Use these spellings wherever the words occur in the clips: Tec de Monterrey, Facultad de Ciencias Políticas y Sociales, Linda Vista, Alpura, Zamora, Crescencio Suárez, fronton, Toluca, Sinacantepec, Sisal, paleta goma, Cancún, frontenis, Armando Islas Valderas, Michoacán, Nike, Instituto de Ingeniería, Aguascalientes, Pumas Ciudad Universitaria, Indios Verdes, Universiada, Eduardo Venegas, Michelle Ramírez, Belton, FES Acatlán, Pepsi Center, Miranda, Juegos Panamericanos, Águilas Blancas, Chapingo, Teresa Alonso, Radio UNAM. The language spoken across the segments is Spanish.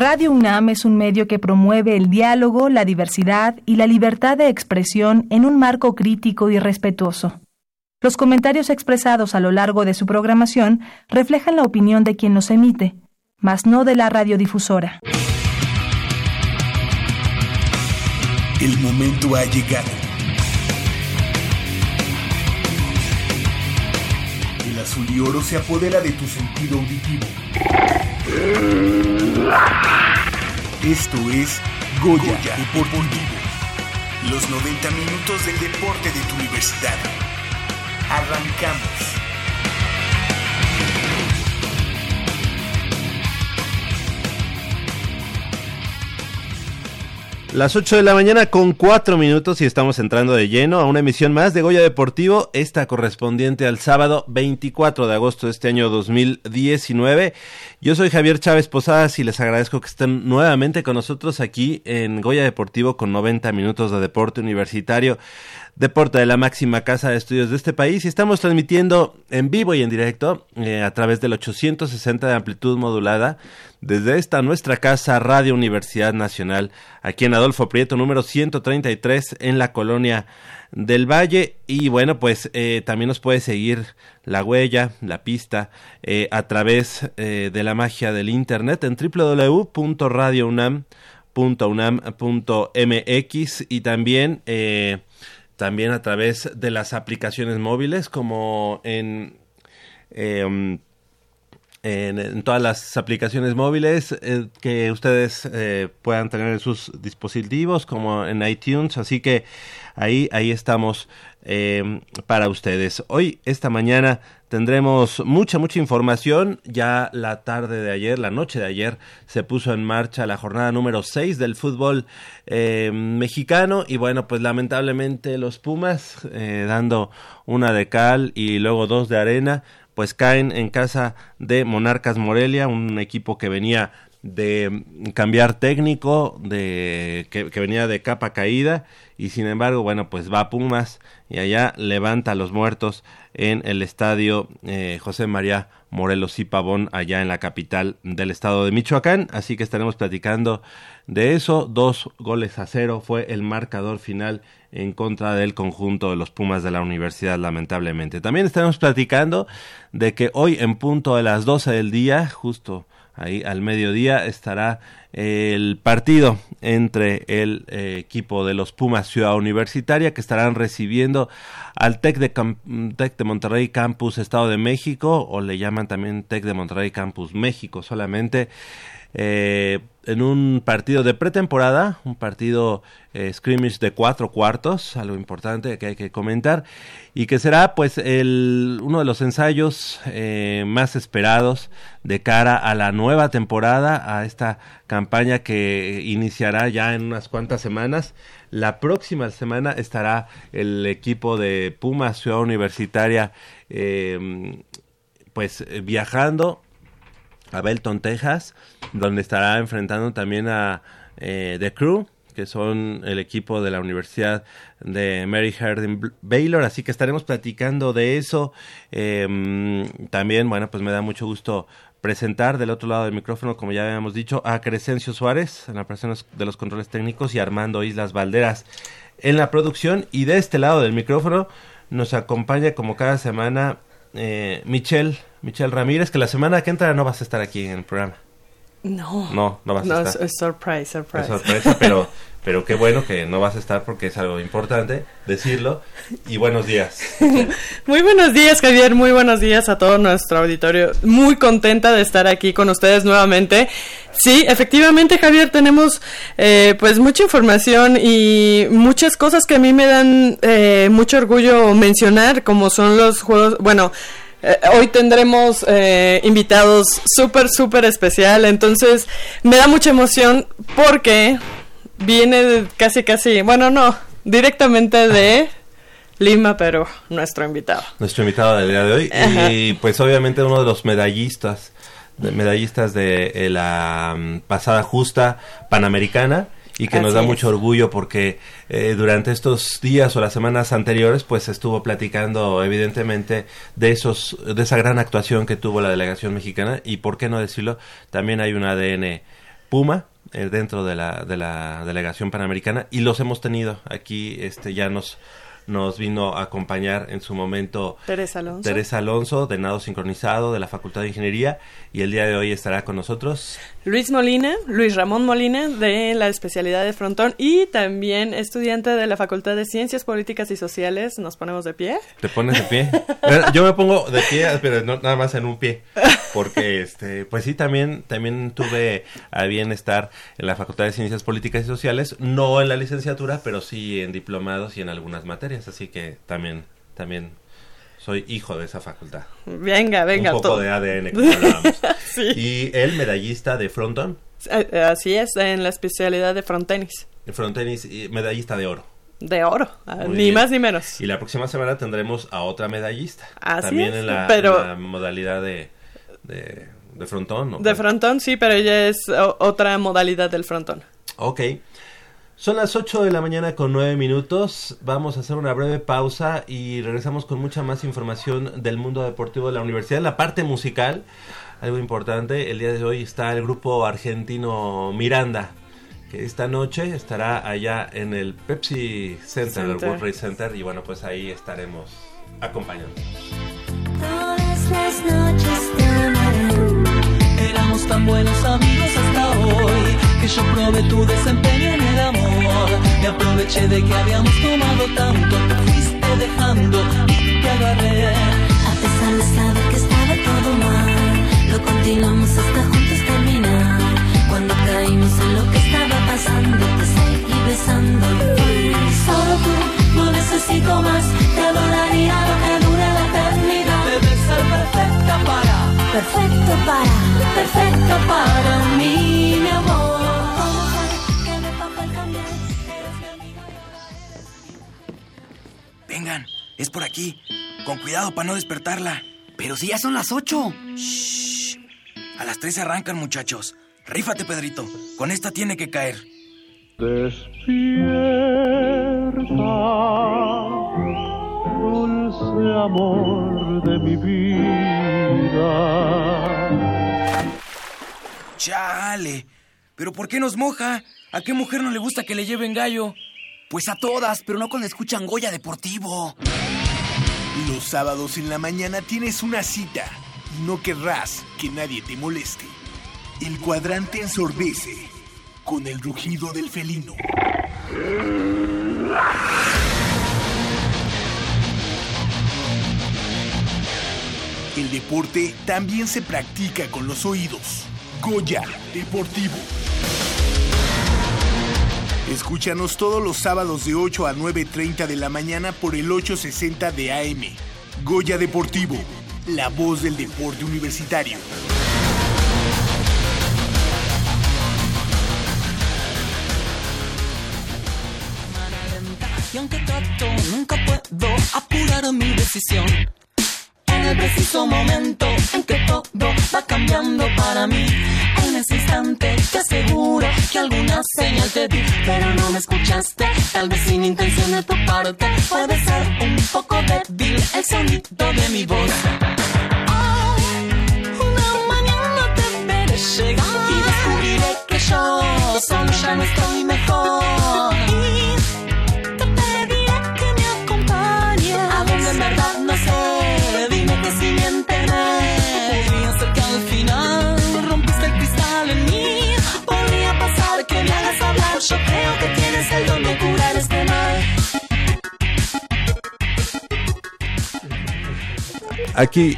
Radio UNAM es un medio que promueve el diálogo, la diversidad y la libertad de expresión en un marco crítico y respetuoso. Los comentarios expresados a lo largo de su programación reflejan la opinión de quien los emite, mas no de la radiodifusora. El momento ha llegado. El azul y oro se apodera de tu sentido auditivo. Esto es Goya Deportivo. Los 90 minutos del deporte de tu universidad. Arrancamos. Las 8 de la mañana con 4 minutos y estamos entrando de lleno a una emisión más de Goya Deportivo, esta correspondiente al sábado 24 de agosto de este año 2019. Yo soy Javier Chávez Posadas y les agradezco que estén nuevamente con nosotros aquí en Goya Deportivo con 90 minutos de deporte universitario, deporte de la máxima casa de estudios de este país, y estamos transmitiendo en vivo y en directo a través del 860 de amplitud modulada desde esta nuestra casa Radio Universidad Nacional, aquí en Adolfo Prieto número 133 en la colonia del Valle. Y bueno, pues también nos puede seguir la huella, la pista, a través de la magia del internet en www.radiounam.unam.mx y también a través de las aplicaciones móviles, como en todas las aplicaciones móviles que ustedes puedan tener en sus dispositivos, como en iTunes. Así que ahí estamos para ustedes. Hoy, esta mañana, tendremos mucha información. Ya la noche de ayer, se puso en marcha la jornada número 6 del fútbol mexicano. Y bueno, pues lamentablemente los Pumas, dando una de cal y luego dos de arena, pues caen en casa de Monarcas Morelia, un equipo que venía de cambiar técnico, que venía de capa caída, y sin embargo, bueno, pues va Pumas y allá levanta a los muertos en el estadio José María Morelos y Pavón, allá en la capital del estado de Michoacán. Así que estaremos platicando de eso. 2-0 fue el marcador final en contra del conjunto de los Pumas de la universidad, lamentablemente. También estaremos platicando de que hoy, en punto de las 12 del día, justo ahí al mediodía, estará el partido entre el equipo de los Pumas Ciudad Universitaria, que estarán recibiendo al Tec de Monterrey Campus Estado de México, o le llaman también Tec de Monterrey Campus México solamente, en un partido de pretemporada, un partido scrimmage de 4 cuartos, algo importante que hay que comentar, y que será pues uno de los ensayos más esperados de cara a la nueva temporada, a esta campaña que iniciará ya en unas cuantas semanas. La próxima semana estará el equipo de Pumas Ciudad Universitaria viajando a Belton, Texas, donde estará enfrentando también a The Crew, que son el equipo de la Universidad de Mary Harding Baylor. Así que estaremos platicando de eso. También, bueno, pues me da mucho gusto presentar del otro lado del micrófono, como ya habíamos dicho, a Crescencio Suárez en la operación de los controles técnicos y Armando Islas Valderas en la producción. Y de este lado del micrófono nos acompaña, como cada semana, Michelle Ramírez, que la semana que entra no vas a estar aquí en el programa. No vas a estar. Es sorpresa, pero qué bueno que no vas a estar, porque es algo importante decirlo. Y buenos días. Muy buenos días, Javier, muy buenos días a todo nuestro auditorio. Muy contenta de estar aquí con ustedes nuevamente. Sí, efectivamente, Javier, tenemos pues mucha información y muchas cosas que a mí me dan mucho orgullo mencionar, como son los juegos. Bueno, hoy tendremos invitados súper especial, entonces me da mucha emoción porque viene casi, bueno, no, directamente de Lima, Perú, nuestro invitado del día de hoy. Ajá. Y pues obviamente uno de los medallistas de la pasada justa panamericana, y que nos da mucho orgullo porque durante estos días o las semanas anteriores pues estuvo platicando evidentemente de esa gran actuación que tuvo la delegación mexicana, y por qué no decirlo, también hay un ADN Puma dentro de la delegación panamericana, y los hemos tenido aquí. Ya nos vino a acompañar en su momento Teresa Alonso, de nado sincronizado de la Facultad de Ingeniería, y el día de hoy estará con nosotros Luis Ramón Molina, de la especialidad de frontón, y también estudiante de la Facultad de Ciencias Políticas y Sociales. ¿Nos ponemos de pie? ¿Te pones de pie? Yo me pongo de pie, pero no, nada más en un pie, porque pues sí, también tuve a bien estar en la Facultad de Ciencias Políticas y Sociales, no en la licenciatura, pero sí en diplomados y en algunas materias. Así que también soy hijo de esa facultad. Venga. Un poco todo de ADN, como hablábamos. Sí. Y el medallista de frontón. Así es, en la especialidad de frontenis. Y medallista de oro. Más ni menos. Y la próxima semana tendremos a otra medallista. Así también es, en la modalidad de frontón. ¿No? De frontón, sí, pero ella es otra modalidad del frontón. Ok. Son las 8 de la mañana con 9 minutos, vamos a hacer una breve pausa y regresamos con mucha más información del mundo deportivo de la universidad. La parte musical, algo importante, el día de hoy está el grupo argentino Miranda, que esta noche estará allá en el Pepsi Center, el World Trade Center, y bueno, pues ahí estaremos acompañándonos. Todas las noches te amaré, éramos tan buenos amigos hasta hoy. Yo probé tu desempeño en el amor, me aproveché de que habíamos tomado tanto, te fuiste dejando y te agarré. A pesar de saber que estaba todo mal, lo continuamos hasta juntos terminar. Cuando caímos en lo que estaba pasando, te seguí besando. Solo tú, no necesito más, te adoraría lo que dura la eternidad. Debes ser perfecta para mí, mi amor. Vengan, es por aquí. Con cuidado para no despertarla. Pero si ya son las 8. Shh. A las 3 arrancan, muchachos. Rífate, Pedrito. Con esta tiene que caer. Despierta, dulce amor de mi vida. Chale. ¿Pero por qué nos moja? ¿A qué mujer no le gusta que le lleven gallo? Pues a todas, pero no cuando escuchan Goya Deportivo. Los sábados en la mañana tienes una cita y no querrás que nadie te moleste. El cuadrante ensordece con el rugido del felino. El deporte también se practica con los oídos. Goya Deportivo. Escúchanos todos los sábados de 8 a 9:30 de la mañana por el 860 de AM. Goya Deportivo, la voz del deporte universitario. Nunca puedo apurar mi decisión. En el preciso momento en que todo va cambiando para mí. En ese instante te aseguro que alguna señal te di, pero no me escuchaste, tal vez sin intención de tu parte. Puede ser un poco débil el sonido de mi voz. Oh, una mañana te veré llegar y descubriré que yo solo ya no estoy mejor. Y te pediré que me acompañes a donde en verdad no sé, dime que si mientes. Yo creo que tienes el don de curar este mal. Aquí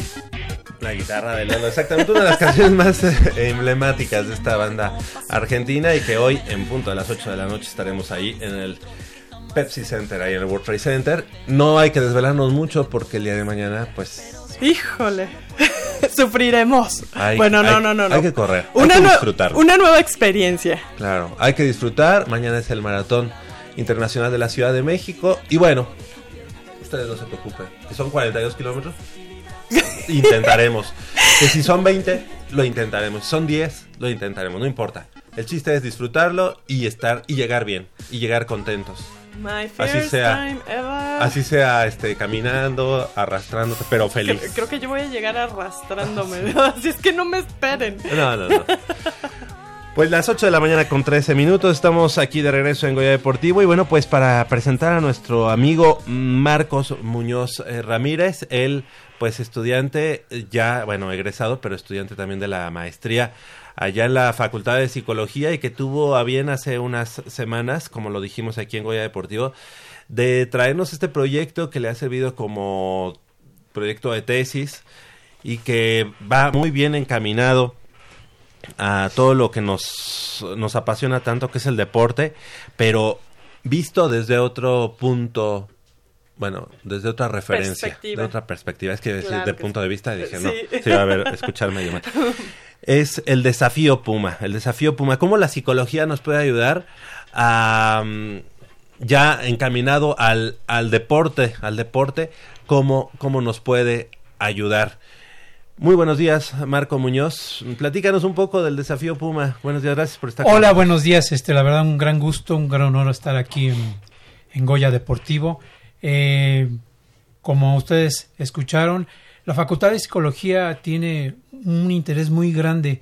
la guitarra de Lolo, exactamente, una de las canciones más emblemáticas de esta banda argentina, y que hoy en punto de las 8 de la noche estaremos ahí en el Pepsi Center, ahí en el World Trade Center. No hay que desvelarnos mucho porque el día de mañana pues... ¡híjole! Sufriremos. No. Hay que correr, hay que disfrutar. Una nueva experiencia. Claro, hay que disfrutar. Mañana es el Maratón Internacional de la Ciudad de México. Y bueno, ustedes no se preocupen, que son 42 kilómetros. Intentaremos. Que si son 20, lo intentaremos. Si son 10, lo intentaremos. No importa. El chiste es disfrutarlo y estar y llegar bien. Y llegar contentos. Así sea, caminando, arrastrándote, pero feliz. Creo que yo voy a llegar arrastrándome, ¿no? Así es que no me esperen. No. Pues las 8 de la mañana con 13 minutos, estamos aquí de regreso en Goya Deportivo y bueno, pues para presentar a nuestro amigo Marcos Muñoz Ramírez, él pues estudiante ya, bueno, egresado, pero estudiante también de la maestría allá en la Facultad de Psicología y que tuvo a bien hace unas semanas, como lo dijimos aquí en Goya Deportivo, de traernos este proyecto que le ha servido como proyecto de tesis y que va muy bien encaminado a todo lo que nos apasiona tanto, que es el deporte, pero visto desde otro punto, bueno, desde otra referencia, de otra perspectiva. Es que decir claro de que punto sí. de vista, dije, sí. no, sí, a ver, escucharme yo. Es el desafío Puma, cómo la psicología nos puede ayudar a, ya encaminado al deporte, cómo nos puede ayudar. Muy buenos días, Marco Muñoz. Platícanos un poco del desafío Puma. Buenos días, gracias por estar aquí. Hola, buenos días. La verdad, un gran gusto, un gran honor estar aquí en Goya Deportivo. Como ustedes escucharon, la Facultad de Psicología tiene un interés muy grande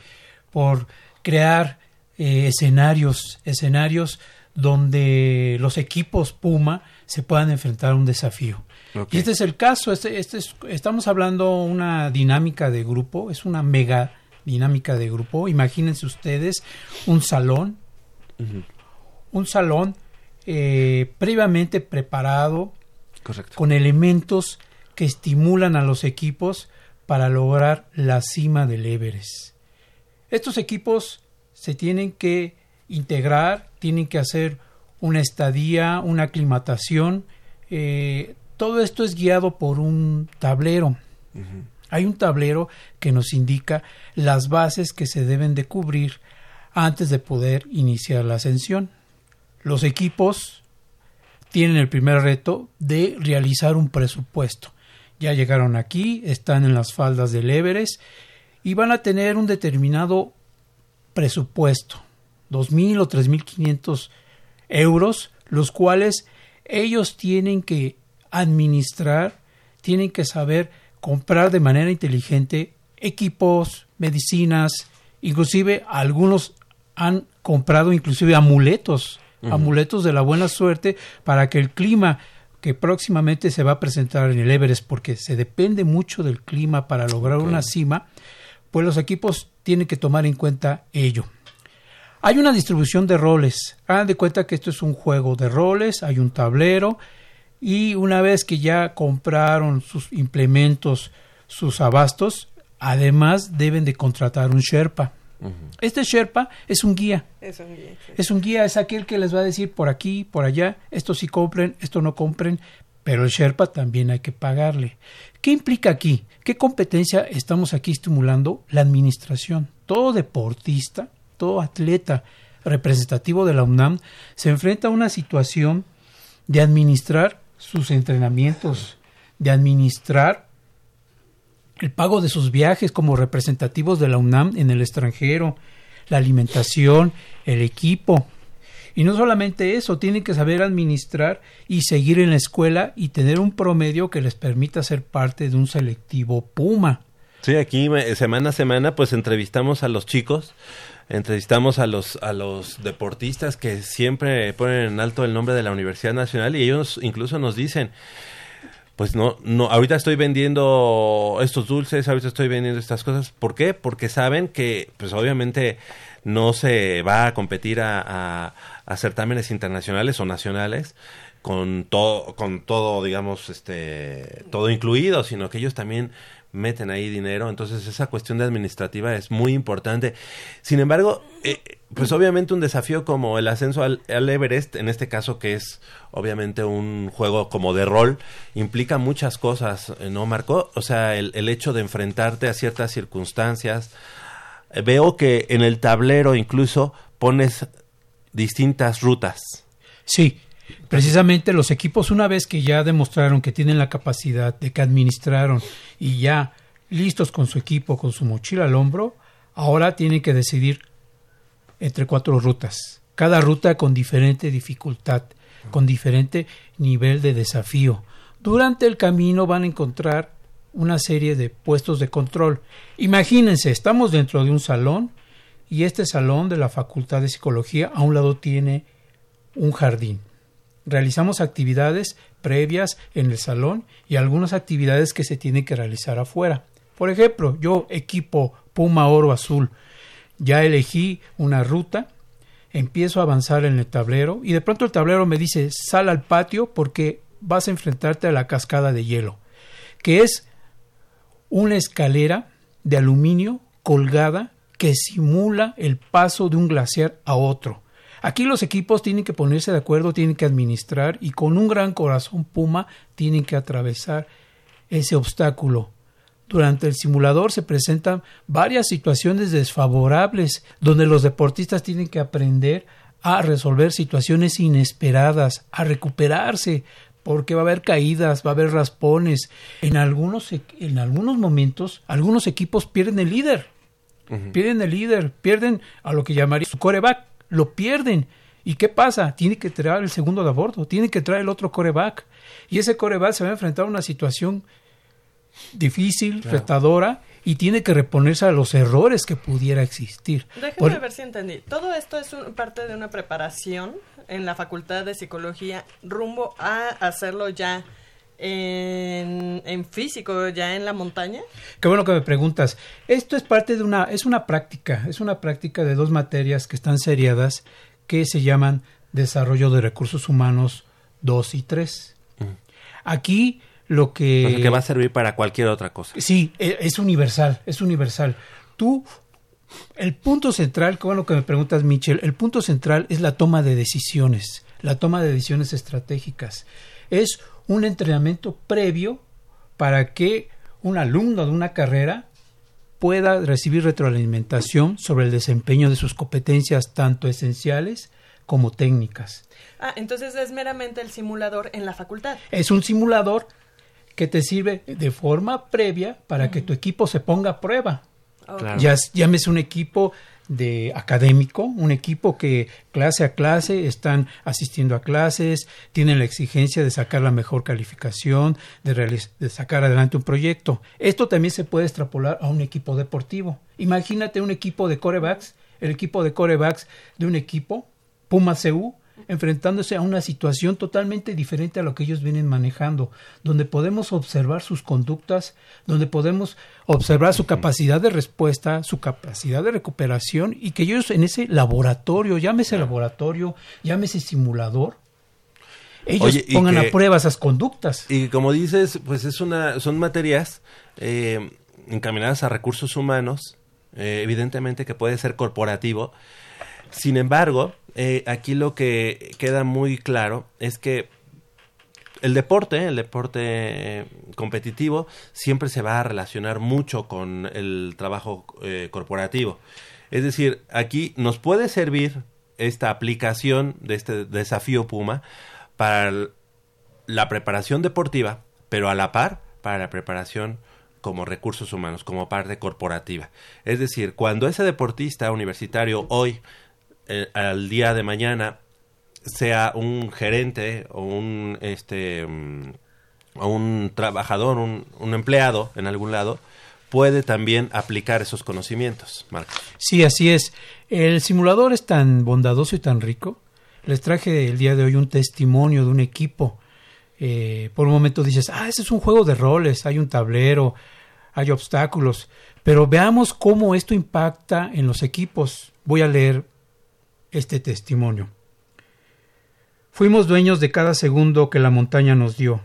por crear escenarios donde los equipos Puma se puedan enfrentar a un desafío. Okay. Y este es el caso, estamos hablando una dinámica de grupo, es una mega dinámica de grupo. Imagínense ustedes un salón previamente preparado. Correcto. Con elementos que estimulan a los equipos para lograr la cima del Everest. Estos equipos se tienen que integrar, tienen que hacer una estadía, una aclimatación. Todo esto es guiado por un tablero. Uh-huh. Hay un tablero que nos indica las bases que se deben de cubrir antes de poder iniciar la ascensión. Los equipos tienen el primer reto de realizar un presupuesto. Ya llegaron aquí, están en las faldas del Everest y van a tener un determinado presupuesto, 2,000 o 3,500 euros, los cuales ellos tienen que administrar, tienen que saber comprar de manera inteligente equipos, medicinas, inclusive algunos han comprado inclusive amuletos de la buena suerte para que el clima que próximamente se va a presentar en el Everest, porque se depende mucho del clima para lograr una cima, pues los equipos tienen que tomar en cuenta ello. Hay una distribución de roles, hagan de cuenta que esto es un juego de roles, hay un tablero. Y una vez que ya compraron sus implementos, sus abastos, además deben de contratar un Sherpa. Uh-huh. Este Sherpa es un guía. Sí. Es un guía, es aquel que les va a decir por aquí, por allá, esto sí compren, esto no compren, pero el Sherpa también hay que pagarle. ¿Qué implica aquí? ¿Qué competencia estamos aquí estimulando? La administración. Todo deportista, todo atleta representativo de la UNAM se enfrenta a una situación de administrar sus entrenamientos, de administrar el pago de sus viajes como representativos de la UNAM en el extranjero, la alimentación, el equipo. Y no solamente eso, tienen que saber administrar y seguir en la escuela y tener un promedio que les permita ser parte de un selectivo Puma. Sí, aquí semana a semana pues entrevistamos a los chicos. Entrevistamos a los deportistas que siempre ponen en alto el nombre de la Universidad Nacional y ellos incluso nos dicen, pues no, ahorita estoy vendiendo estos dulces, ahorita estoy vendiendo estas cosas. ¿Por qué? Porque saben que, pues obviamente no se va a competir a certámenes internacionales o nacionales con todo, digamos, todo incluido, sino que ellos también meten ahí dinero, entonces esa cuestión de administrativa es muy importante. Sin embargo, pues obviamente un desafío como el ascenso al Everest, en este caso que es obviamente un juego como de rol, implica muchas cosas, ¿no, Marco? O sea, el hecho de enfrentarte a ciertas circunstancias. Veo que en el tablero incluso pones distintas rutas. Sí. Precisamente los equipos, una vez que ya demostraron que tienen la capacidad, de que administraron y ya listos con su equipo, con su mochila al hombro, ahora tienen que decidir entre 4 rutas. Cada ruta con diferente dificultad, con diferente nivel de desafío. Durante el camino van a encontrar una serie de puestos de control. Imagínense, estamos dentro de un salón y este salón de la Facultad de Psicología a un lado tiene un jardín. Realizamos actividades previas en el salón y algunas actividades que se tienen que realizar afuera. Por ejemplo, yo, equipo Puma Oro Azul, ya elegí una ruta, empiezo a avanzar en el tablero y de pronto el tablero me dice: sal al patio porque vas a enfrentarte a la cascada de hielo, que es una escalera de aluminio colgada que simula el paso de un glaciar a otro. Aquí los equipos tienen que ponerse de acuerdo, tienen que administrar y con un gran corazón Puma tienen que atravesar ese obstáculo. Durante el simulador se presentan varias situaciones desfavorables donde los deportistas tienen que aprender a resolver situaciones inesperadas, a recuperarse, porque va a haber caídas, va a haber raspones. En algunos momentos, algunos equipos pierden el líder, pierden a lo que llamaría su coreback. Lo pierden. ¿Y qué pasa? Tiene que traer el segundo de a bordo, tiene que traer el otro coreback. Y ese coreback se va a enfrentar a una situación difícil, claro, retadora, y tiene que reponerse a los errores que pudiera existir. Déjame ver si entendí. Todo esto es parte de una preparación en la Facultad de Psicología rumbo a hacerlo ya en físico, ya en la montaña. Qué bueno que me preguntas. Esto es parte de una práctica de dos materias que están seriadas, que se llaman Desarrollo de Recursos Humanos 2 y 3. Mm. Aquí lo que... O sea, que va a servir para cualquier otra cosa. Sí, es universal. El punto central, qué bueno que me preguntas, Michelle, el punto central es la toma de decisiones estratégicas. Es un entrenamiento previo para que un alumno de una carrera pueda recibir retroalimentación sobre el desempeño de sus competencias tanto esenciales como técnicas. Ah, entonces es meramente el simulador en la facultad. Es un simulador que te sirve de forma previa para que tu equipo se ponga a prueba. Okay. Claro. Ya llámese un equipo de académico, un equipo que clase a clase están asistiendo a clases, tienen la exigencia de sacar la mejor calificación, de sacar adelante un proyecto. Esto también se puede extrapolar a un equipo deportivo. Imagínate un equipo de quarterbacks, el equipo de quarterbacks de un equipo, Pumas CU, enfrentándose a una situación totalmente diferente a lo que ellos vienen manejando, donde podemos observar sus conductas, donde podemos observar su capacidad de respuesta, su capacidad de recuperación, y que ellos en ese laboratorio, llámese simulador, ellos pongan a prueba esas conductas. Y como dices, pues son materias encaminadas a recursos humanos, evidentemente que puede ser corporativo. Sin embargo, aquí lo que queda muy claro es que el deporte competitivo siempre se va a relacionar mucho con el trabajo corporativo. Es decir, aquí nos puede servir esta aplicación de este desafío Puma para la preparación deportiva, pero a la par para la preparación como recursos humanos, como parte corporativa. Es decir, cuando ese deportista universitario hoy al día de mañana sea un gerente o un trabajador, un empleado en algún lado, puede también aplicar esos conocimientos, Marcos. Sí, así es. El simulador es tan bondadoso y tan rico. Les traje el día de hoy un testimonio de un equipo. Por un momento dices, ese es un juego de roles, hay un tablero, hay obstáculos. Pero veamos cómo esto impacta en los equipos. Voy a leer este testimonio. Fuimos dueños de cada segundo que la montaña nos dio.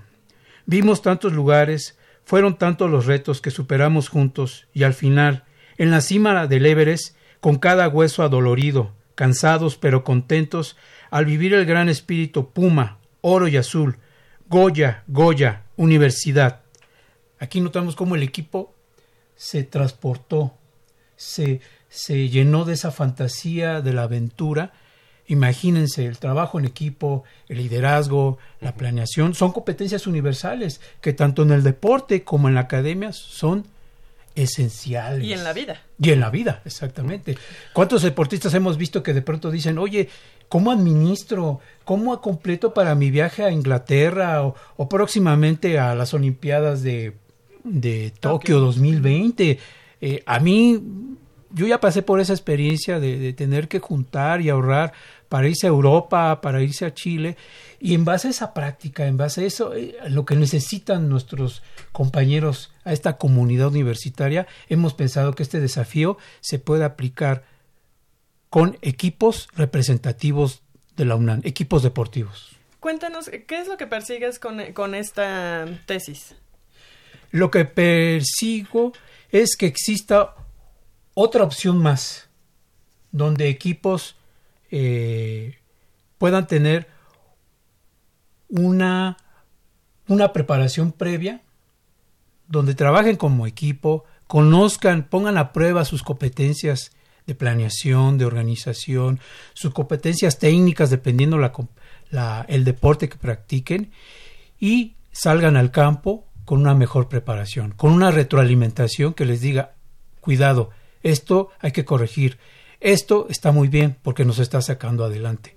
Vimos tantos lugares, fueron tantos los retos que superamos juntos, y al final, en la cima del Everest, con cada hueso adolorido, cansados pero contentos, al vivir el gran espíritu Puma, Oro y Azul, Goya, Universidad. Aquí notamos cómo el equipo se transportó, se llenó de esa fantasía, de la aventura. Imagínense, el trabajo en equipo, el liderazgo, la planeación, son competencias universales que tanto en el deporte como en la academia son esenciales. Y en la vida. Exactamente. ¿Cuántos deportistas hemos visto que de pronto dicen, oye, ¿cómo administro? ¿Cómo completo para mi viaje a Inglaterra o próximamente a las Olimpiadas de Tokio 2020? A mí... yo ya pasé por esa experiencia de tener que juntar y ahorrar para irse a Europa, para irse a Chile, y en base a esa práctica, en base a eso, lo que necesitan nuestros compañeros a esta comunidad universitaria, hemos pensado que este desafío se puede aplicar con equipos representativos de la UNAM, equipos deportivos. Cuéntanos, ¿qué es lo que persigues con esta tesis? Lo que persigo es que exista otra opción más, donde equipos puedan tener una preparación previa, donde trabajen como equipo, conozcan, pongan a prueba sus competencias de planeación, de organización, sus competencias técnicas dependiendo el deporte que practiquen, y salgan al campo con una mejor preparación, con una retroalimentación que les diga, cuidado, esto hay que corregir, esto está muy bien porque nos está sacando adelante.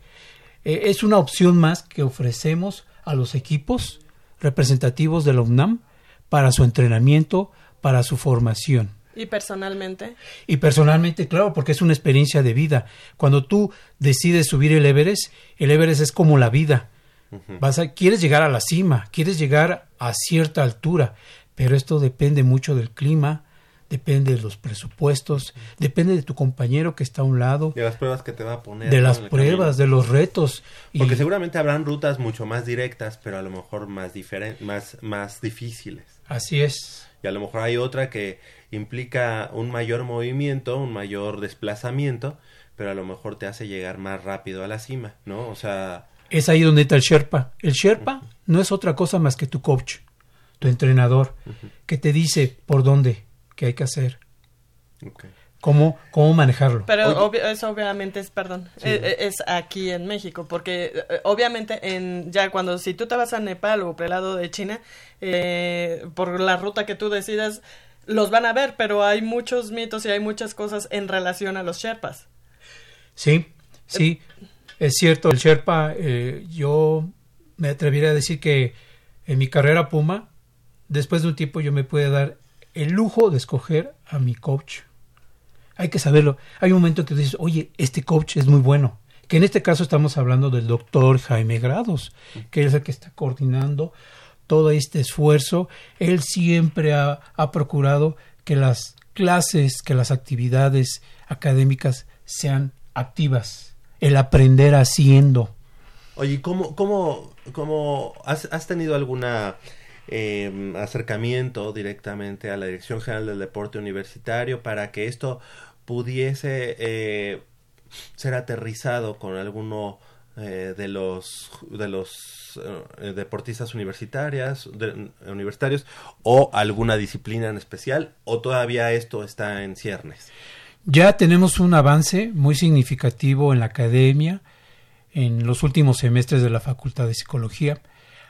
Es una opción más que ofrecemos a los equipos representativos de la UNAM para su entrenamiento, para su formación. ¿Y personalmente? Y personalmente, claro, porque es una experiencia de vida. Cuando tú decides subir el Everest es como la vida. Uh-huh. Quieres llegar a la cima, quieres llegar a cierta altura, pero esto depende mucho del clima, depende de los presupuestos, depende de tu compañero que está a un lado, de las pruebas que te va a poner, de las pruebas, de los retos, porque seguramente habrán rutas mucho más directas, pero a lo mejor más difíciles. Así es. Y a lo mejor hay otra que implica un mayor movimiento, un mayor desplazamiento, pero a lo mejor te hace llegar más rápido a la cima, ¿no? O sea, es ahí donde está el Sherpa. El Sherpa no es otra cosa más que tu coach, tu entrenador, que te dice por dónde, qué hay que hacer, okay, cómo manejarlo. Pero eso obviamente es, es aquí en México, porque obviamente ya cuando, si tú te vas a Nepal o por el lado de China, por la ruta que tú decidas, los van a ver, pero hay muchos mitos y hay muchas cosas en relación a los Sherpas. Sí, es cierto, el Sherpa, yo me atrevería a decir que en mi carrera Puma, después de un tiempo yo me pude dar el lujo de escoger a mi coach. Hay que saberlo. Hay un momento que dices, oye, este coach es muy bueno. Que en este caso estamos hablando del doctor Jaime Grados, que es el que está coordinando todo este esfuerzo. Él siempre ha procurado que las clases, que las actividades académicas sean activas. El aprender haciendo. Oye, ¿cómo has tenido alguna... acercamiento directamente a la Dirección General del Deporte Universitario para que esto pudiese ser aterrizado con alguno de los deportistas universitarios o alguna disciplina en especial, o todavía esto está en ciernes? Ya tenemos un avance muy significativo en la academia en los últimos semestres de la Facultad de Psicología.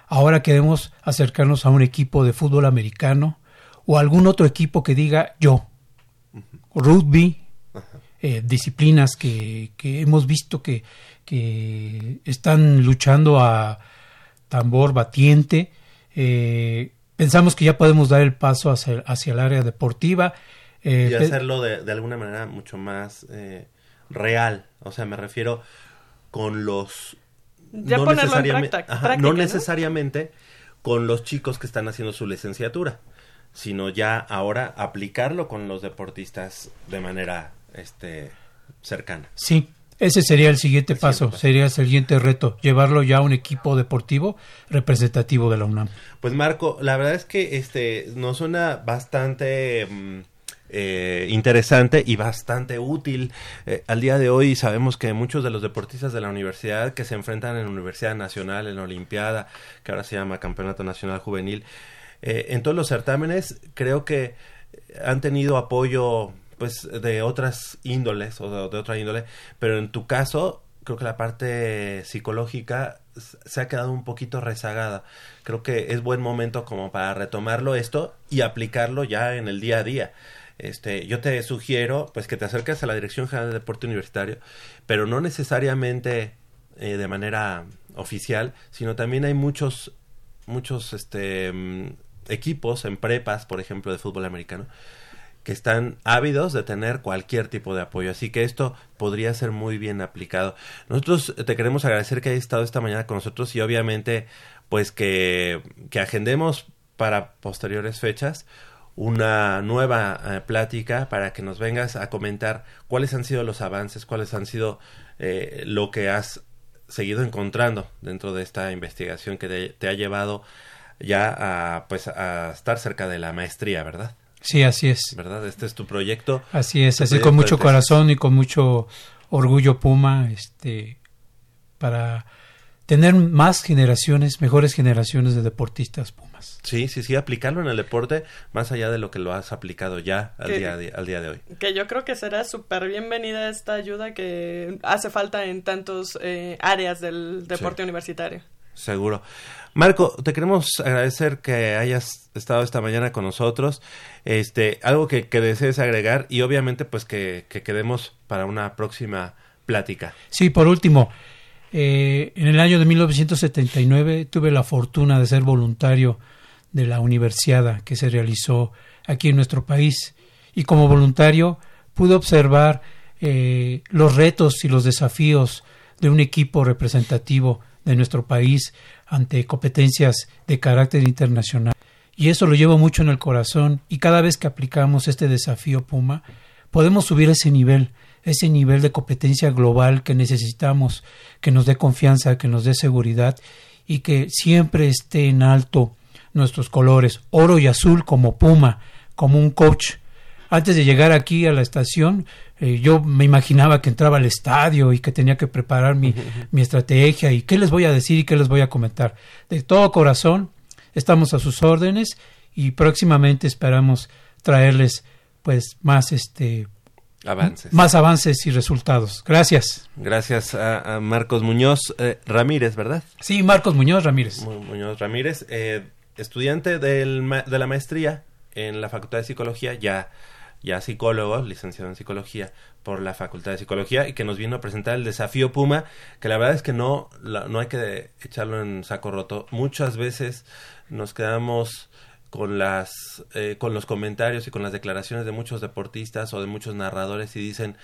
Ahora queremos acercarnos a un equipo de fútbol americano o algún otro equipo que diga yo. Rugby, disciplinas que hemos visto que están luchando a tambor batiente. Pensamos que ya podemos dar el paso hacia el área deportiva. Y hacerlo de alguna manera mucho más real. O sea, me refiero con los... Ya no ponerlo en práctica, no necesariamente con los chicos que están haciendo su licenciatura, sino ya ahora aplicarlo con los deportistas de manera cercana. Sí, ese sería el siguiente paso, sería el siguiente reto, llevarlo ya a un equipo deportivo representativo de la UNAM. Pues Marco, la verdad es que nos suena bastante... interesante y bastante útil. Al día de hoy sabemos que muchos de los deportistas de la universidad que se enfrentan en la Universidad Nacional, en la Olimpiada, que ahora se llama Campeonato Nacional Juvenil, en todos los certámenes creo que han tenido apoyo pues de otras índoles o de otra índole, pero en tu caso creo que la parte psicológica se ha quedado un poquito rezagada. Creo que es buen momento como para retomarlo esto y aplicarlo ya en el día a día. Yo te sugiero pues que te acerques a la Dirección General de Deporte Universitario, pero no necesariamente de manera oficial, sino también hay muchos equipos en prepas, por ejemplo, de fútbol americano, que están ávidos de tener cualquier tipo de apoyo. Así que esto podría ser muy bien aplicado. Nosotros te queremos agradecer que hayas estado esta mañana con nosotros y obviamente pues que agendemos para posteriores fechas una nueva plática para que nos vengas a comentar cuáles han sido los avances, cuáles han sido lo que has seguido encontrando dentro de esta investigación que te ha llevado ya a estar cerca de la maestría, ¿verdad? Sí, así es. ¿Verdad? Este es tu proyecto. Así es, así con mucho corazón y con mucho orgullo Puma, para tener más generaciones, mejores generaciones de deportistas Pumas. Sí, aplicarlo en el deporte más allá de lo que lo has aplicado ya al día de hoy. Que yo creo que será súper bienvenida esta ayuda que hace falta en tantos áreas del deporte universitario. Seguro. Marco, te queremos agradecer que hayas estado esta mañana con nosotros. Algo que desees agregar y obviamente pues que quedemos para una próxima plática. Sí, por último, en el año de 1979 tuve la fortuna de ser voluntario de la universidad que se realizó aquí en nuestro país. Y como voluntario pude observar los retos y los desafíos de un equipo representativo de nuestro país ante competencias de carácter internacional. Y eso lo llevo mucho en el corazón y cada vez que aplicamos este desafío Puma, podemos subir ese nivel de competencia global que necesitamos, que nos dé confianza, que nos dé seguridad y que siempre esté en alto nuestros colores, oro y azul como Puma, como un coach. Antes de llegar aquí a la estación, yo me imaginaba que entraba al estadio y que tenía que preparar mi estrategia y qué les voy a decir y qué les voy a comentar. De todo corazón, estamos a sus órdenes y próximamente esperamos traerles pues más avances. Más avances y resultados. Gracias. Gracias a Marcos Muñoz Ramírez, ¿verdad? Sí, Marcos Muñoz Ramírez. Muñoz Ramírez, estudiante de la maestría en la Facultad de Psicología, ya psicólogo, licenciado en psicología por la Facultad de Psicología y que nos vino a presentar el desafío Puma, que la verdad es que no hay que echarlo en saco roto. Muchas veces nos quedamos con los comentarios y con las declaraciones de muchos deportistas o de muchos narradores y dicen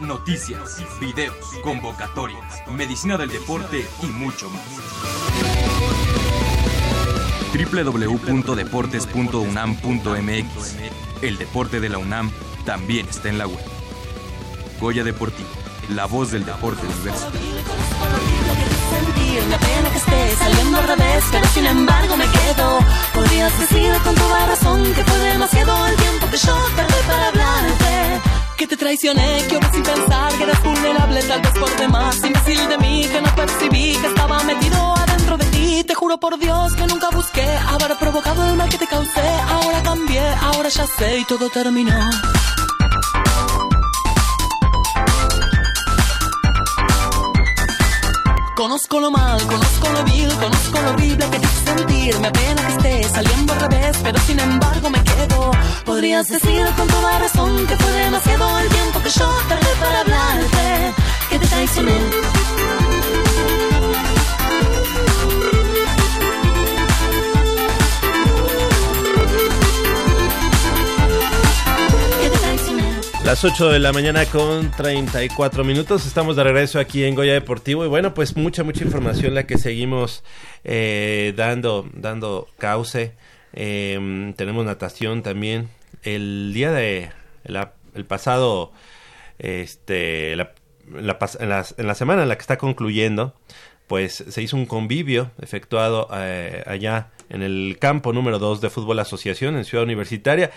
Noticias, videos, convocatorias, medicina del deporte y mucho más. www.deportes.unam.mx. El deporte de la UNAM también está en la web. Goya Deportivo, la voz del deporte universal. decir, me apena que esté saliendo al revés, pero sin embargo me quedo. Podrías decir con toda razón que fue demasiado el tiempo que yo tardé para hablarte, que te traicioné, que obré sin pensar, que eras vulnerable, tal vez por demás, imbécil de mí, que no percibí que estaba metido adentro de ti. Te juro por Dios que nunca busqué haber provocado el mal que te causé. Ahora cambié, ahora ya sé y todo terminó. Conozco lo mal, conozco lo vil, conozco lo horrible que te hace sentir. Me apena que estés saliendo al revés, pero sin embargo me quedo. Podrías decir con toda razón que fue demasiado el tiempo que yo tardé para hablarte, que te traicioné. Las 8 de la mañana con 34 minutos, estamos de regreso aquí en Goya Deportivo y bueno, pues mucha información la que seguimos dando cauce. Tenemos natación también. El día de el pasado, en la semana en la que está concluyendo, pues se hizo un convivio efectuado allá en el campo número 2 de Fútbol Asociación en Ciudad Universitaria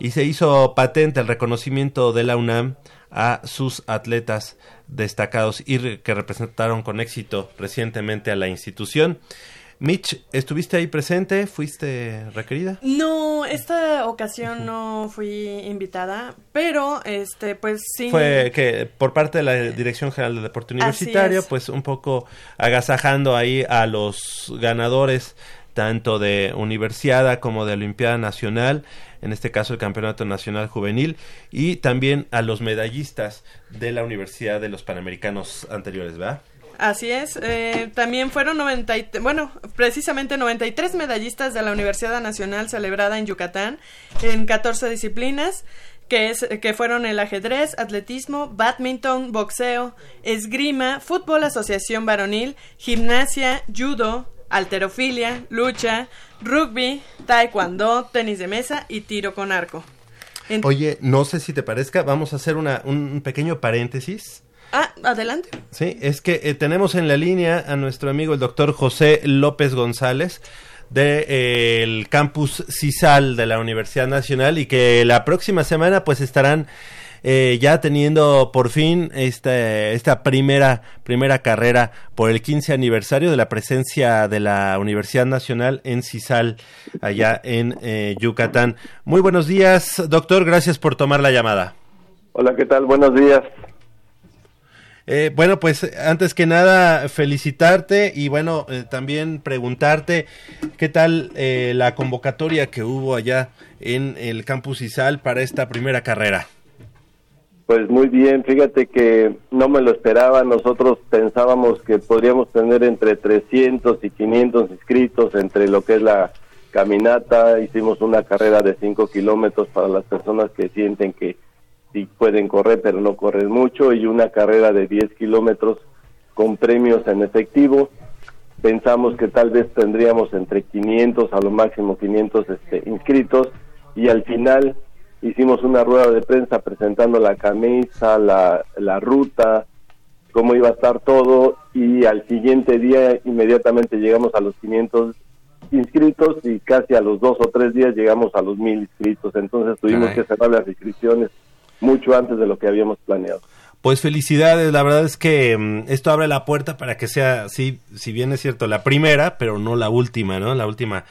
y se hizo patente el reconocimiento de la UNAM a sus atletas destacados y que representaron con éxito recientemente a la institución. Mitch, ¿estuviste ahí presente? ¿Fuiste requerida? No, esta ocasión no fui invitada, pero pues sí. Fue que por parte de la Dirección General de Deporte Universitario, pues un poco agasajando ahí a los ganadores tanto de Universiada como de Olimpiada Nacional, en este caso el Campeonato Nacional Juvenil, y también a los medallistas de la Universidad de los Panamericanos anteriores, ¿verdad? Así es, también fueron 93 medallistas de la Universidad Nacional celebrada en Yucatán en 14 disciplinas, que fueron el ajedrez, atletismo, bádminton, boxeo, esgrima, fútbol asociación varonil, gimnasia, judo, halterofilia, lucha, rugby, taekwondo, tenis de mesa y tiro con arco. Oye, no sé si te parezca, vamos a hacer un pequeño paréntesis. Ah, adelante. Sí, es que tenemos en la línea a nuestro amigo el doctor José López González del campus Sisal de la Universidad Nacional y que la próxima semana pues estarán ya teniendo por fin esta primera carrera por el 15 aniversario de la presencia de la Universidad Nacional en Sisal allá en Yucatán. Muy buenos días, doctor, gracias por tomar la llamada. Hola, ¿qué tal? Buenos días. Bueno, pues antes que nada felicitarte y bueno, también preguntarte qué tal la convocatoria que hubo allá en el campus Sisal para esta primera carrera. Pues muy bien, fíjate que no me lo esperaba, nosotros pensábamos que podríamos tener entre 300 y 500 inscritos entre lo que es la caminata, hicimos una carrera de 5 kilómetros para las personas que sienten que sí pueden correr pero no corren mucho y una carrera de 10 kilómetros con premios en efectivo. Pensamos que tal vez tendríamos entre 500 a lo máximo 500 inscritos y al final hicimos una rueda de prensa presentando la camisa, la ruta, cómo iba a estar todo y al siguiente día inmediatamente llegamos a los 500 inscritos y casi a los 2 o 3 días llegamos a los 1,000 inscritos, entonces tuvimos que cerrar las inscripciones mucho antes de lo que habíamos planeado. Pues felicidades, la verdad es que esto abre la puerta para que sea, sí, si bien es cierto, la primera, pero no la última, ¿no? La última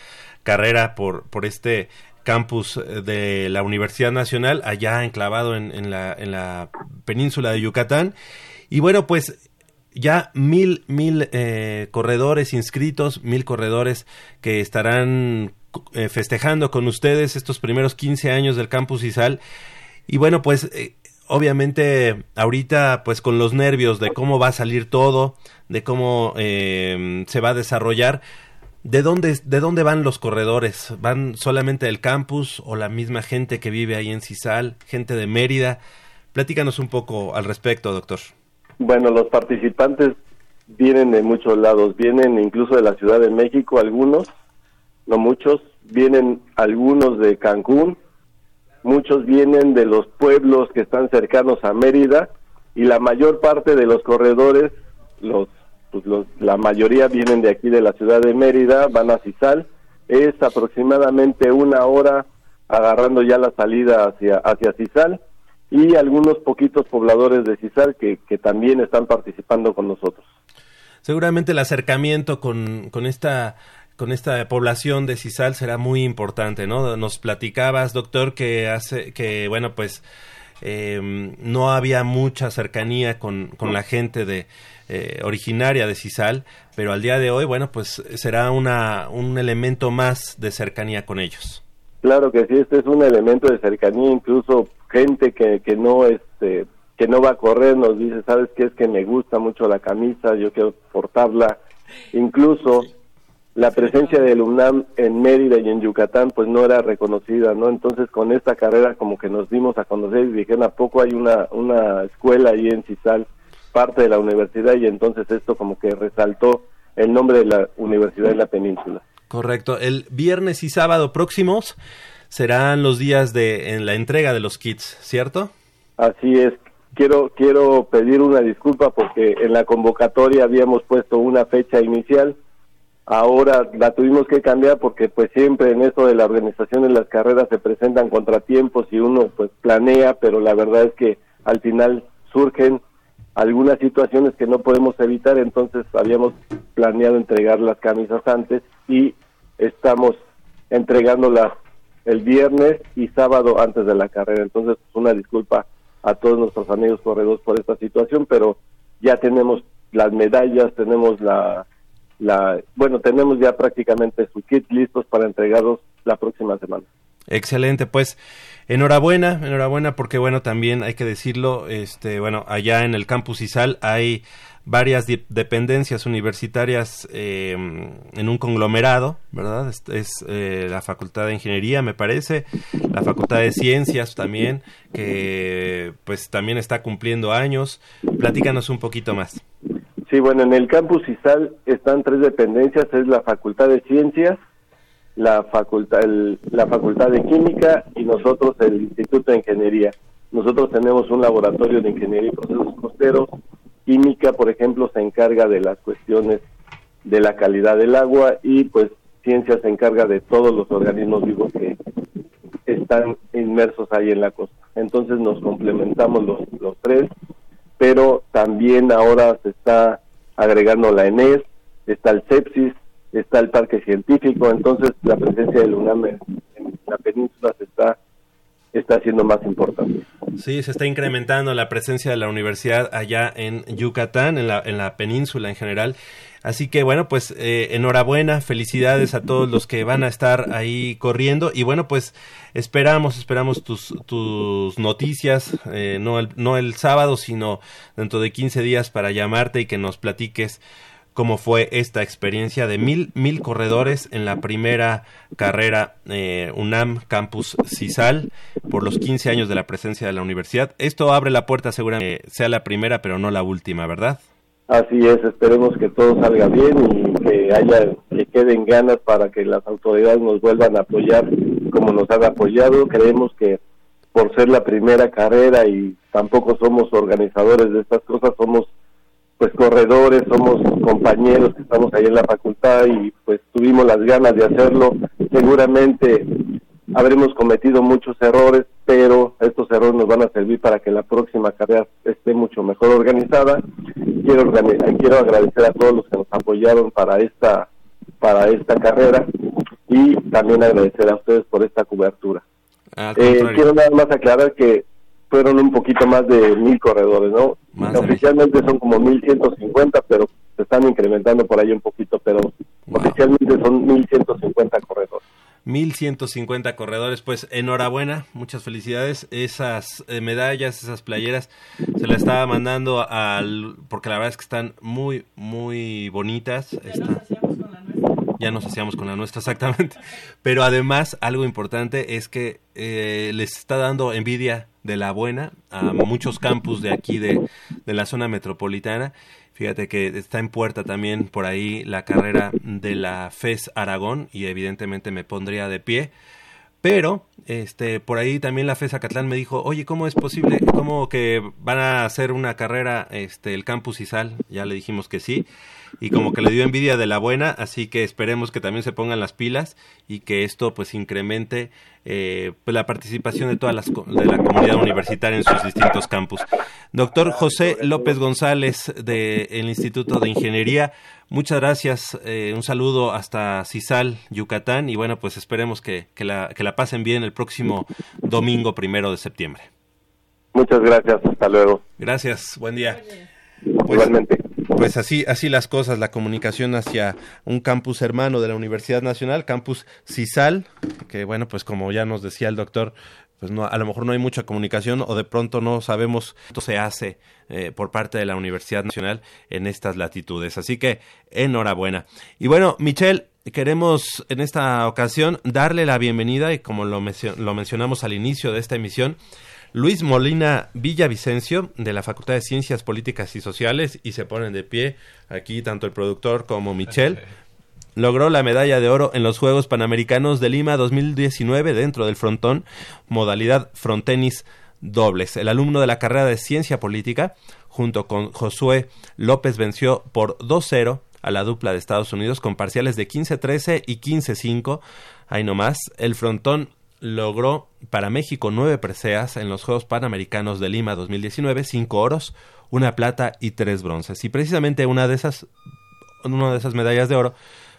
carrera por este campus de la Universidad Nacional, allá enclavado en la península de Yucatán. Y bueno, pues ya mil corredores inscritos, 1,000 corredores que estarán festejando con ustedes estos primeros 15 años del campus Sisal. Y bueno, pues obviamente ahorita pues con los nervios de cómo va a salir todo, de cómo se va a desarrollar, ¿de dónde van los corredores? ¿Van solamente del campus o la misma gente que vive ahí en Sisal, gente de Mérida? Platícanos un poco al respecto, doctor. Bueno, los participantes vienen de muchos lados, vienen incluso de la Ciudad de México, algunos, no muchos, vienen algunos de Cancún, muchos vienen de los pueblos que están cercanos a Mérida y la mayor parte de los corredores, los pues la mayoría vienen de aquí de la ciudad de Mérida, van a Sisal, es aproximadamente una hora agarrando ya la salida hacia Sisal, y algunos poquitos pobladores de Sisal que también están participando con nosotros. Seguramente el acercamiento con esta población de Sisal será muy importante, ¿no? Nos platicabas, doctor, que no había mucha cercanía con la gente originaria de Sisal, pero al día de hoy, será un elemento más de cercanía con ellos. Claro que sí, este es un elemento de cercanía, incluso gente que no va a correr nos dice, ¿sabes qué? Es que me gusta mucho la camisa, yo quiero portarla, incluso... La presencia del UNAM en Mérida y en Yucatán pues no era reconocida, ¿no? Entonces con esta carrera como que nos dimos a conocer y dijeron, ¿a poco hay una escuela ahí en Sisal, parte de la universidad? Y entonces esto como que resaltó el nombre de la universidad en la península. Correcto. El viernes y sábado próximos serán los días en la entrega de los kits, ¿cierto? Así es. Quiero pedir una disculpa porque en la convocatoria habíamos puesto una fecha inicial. Ahora la tuvimos que cambiar porque pues siempre en eso de la organización de las carreras se presentan contratiempos y uno pues planea, pero la verdad es que al final surgen algunas situaciones que no podemos evitar, entonces habíamos planeado entregar las camisas antes y estamos entregándolas el viernes y sábado antes de la carrera, entonces una disculpa a todos nuestros amigos corredores por esta situación, pero ya tenemos las medallas, tenemos tenemos ya prácticamente su kit listos para entregarlos la próxima semana. Excelente, pues enhorabuena porque también hay que decirlo, allá en el campus Sisal hay varias dependencias universitarias en un conglomerado, ¿verdad? Es la Facultad de Ingeniería, me parece, la Facultad de Ciencias también, que pues también está cumpliendo años. Platícanos un poquito más. Sí, en el campus Sisal están tres dependencias, es la Facultad de Ciencias, la Facultad de Química y nosotros el Instituto de Ingeniería. Nosotros tenemos un laboratorio de ingeniería y procesos costeros. Química, por ejemplo, se encarga de las cuestiones de la calidad del agua y pues Ciencias se encarga de todos los organismos vivos que están inmersos ahí en la costa. Entonces nos complementamos los tres. Pero también ahora se está agregando la ENES, está el CEPSIS, está el Parque Científico, entonces la presencia del UNAM en la península se está siendo más importante. Sí, se está incrementando la presencia de la universidad allá en Yucatán, en la península en general. Así que enhorabuena, felicidades a todos los que van a estar ahí corriendo y esperamos tus noticias, no el sábado, sino dentro de 15 días para llamarte y que nos platiques cómo fue esta experiencia de mil corredores en la primera carrera UNAM Campus Sisal por los 15 años de la presencia de la universidad. Esto abre la puerta seguramente sea la primera, pero no la última, ¿verdad? Así es, esperemos que todo salga bien y que queden ganas para que las autoridades nos vuelvan a apoyar como nos han apoyado. Creemos que por ser la primera carrera y tampoco somos organizadores de estas cosas, somos pues corredores, somos compañeros que estamos ahí en la facultad y pues tuvimos las ganas de hacerlo. Seguramente habremos cometido muchos errores, pero estos errores nos van a servir para que la próxima carrera esté mucho mejor organizada. Quiero agradecer a todos los que nos apoyaron para esta carrera y también agradecer a ustedes por esta cobertura. Quiero nada más aclarar que fueron un poquito más de 1,000 corredores, ¿no? Oficialmente son como 1,150, pero se están incrementando por ahí un poquito, pero oficialmente son 1,150 corredores. 1,150 corredores, pues enhorabuena, muchas felicidades. Esas medallas, esas playeras, se las estaba mandando porque la verdad es que están muy, muy bonitas. Ya nos hacíamos con la nuestra, exactamente. Pero además, algo importante es que les está dando envidia de la buena a muchos campus de aquí, de la zona metropolitana. Fíjate que está en puerta también por ahí la carrera de la FES Aragón y evidentemente me pondría de pie, pero Por ahí también la FES Acatlán me dijo, oye, ¿cómo es posible? ¿Cómo que van a hacer una carrera el campus Sisal? Ya le dijimos que sí, y como que le dio envidia de la buena, así que esperemos que también se pongan las pilas y que esto pues incremente la participación de toda la comunidad universitaria en sus distintos campus. Doctor José López González del Instituto de Ingeniería, muchas gracias, un saludo hasta Sisal, Yucatán, y bueno, pues esperemos que la pasen bien el próximo domingo 1 de septiembre. Muchas gracias, hasta luego. Gracias, buen día. Igualmente. Pues así las cosas, la comunicación hacia un campus hermano de la Universidad Nacional, campus Sisal, que bueno, pues como ya nos decía el doctor, pues no, a lo mejor no hay mucha comunicación o de pronto no sabemos cuánto se hace por parte de la Universidad Nacional en estas latitudes. Así que enhorabuena. Y bueno, Michelle, queremos en esta ocasión darle la bienvenida y como lo mencionamos al inicio de esta emisión, Luis Molina Villavicencio, de la Facultad de Ciencias Políticas y Sociales, y se ponen de pie aquí tanto el productor como Michelle, logró la medalla de oro en los Juegos Panamericanos de Lima 2019 dentro del frontón, modalidad frontenis dobles. El alumno de la carrera de Ciencia Política, junto con Josué López, venció por 2-0 a la dupla de Estados Unidos con parciales de 15-13 y 15-5. Ahí nomás, el frontón logró para México 9 preseas en los Juegos Panamericanos de Lima 2019, 5 oros, 1 plata y 3 bronces. Y precisamente una de esas medallas de oro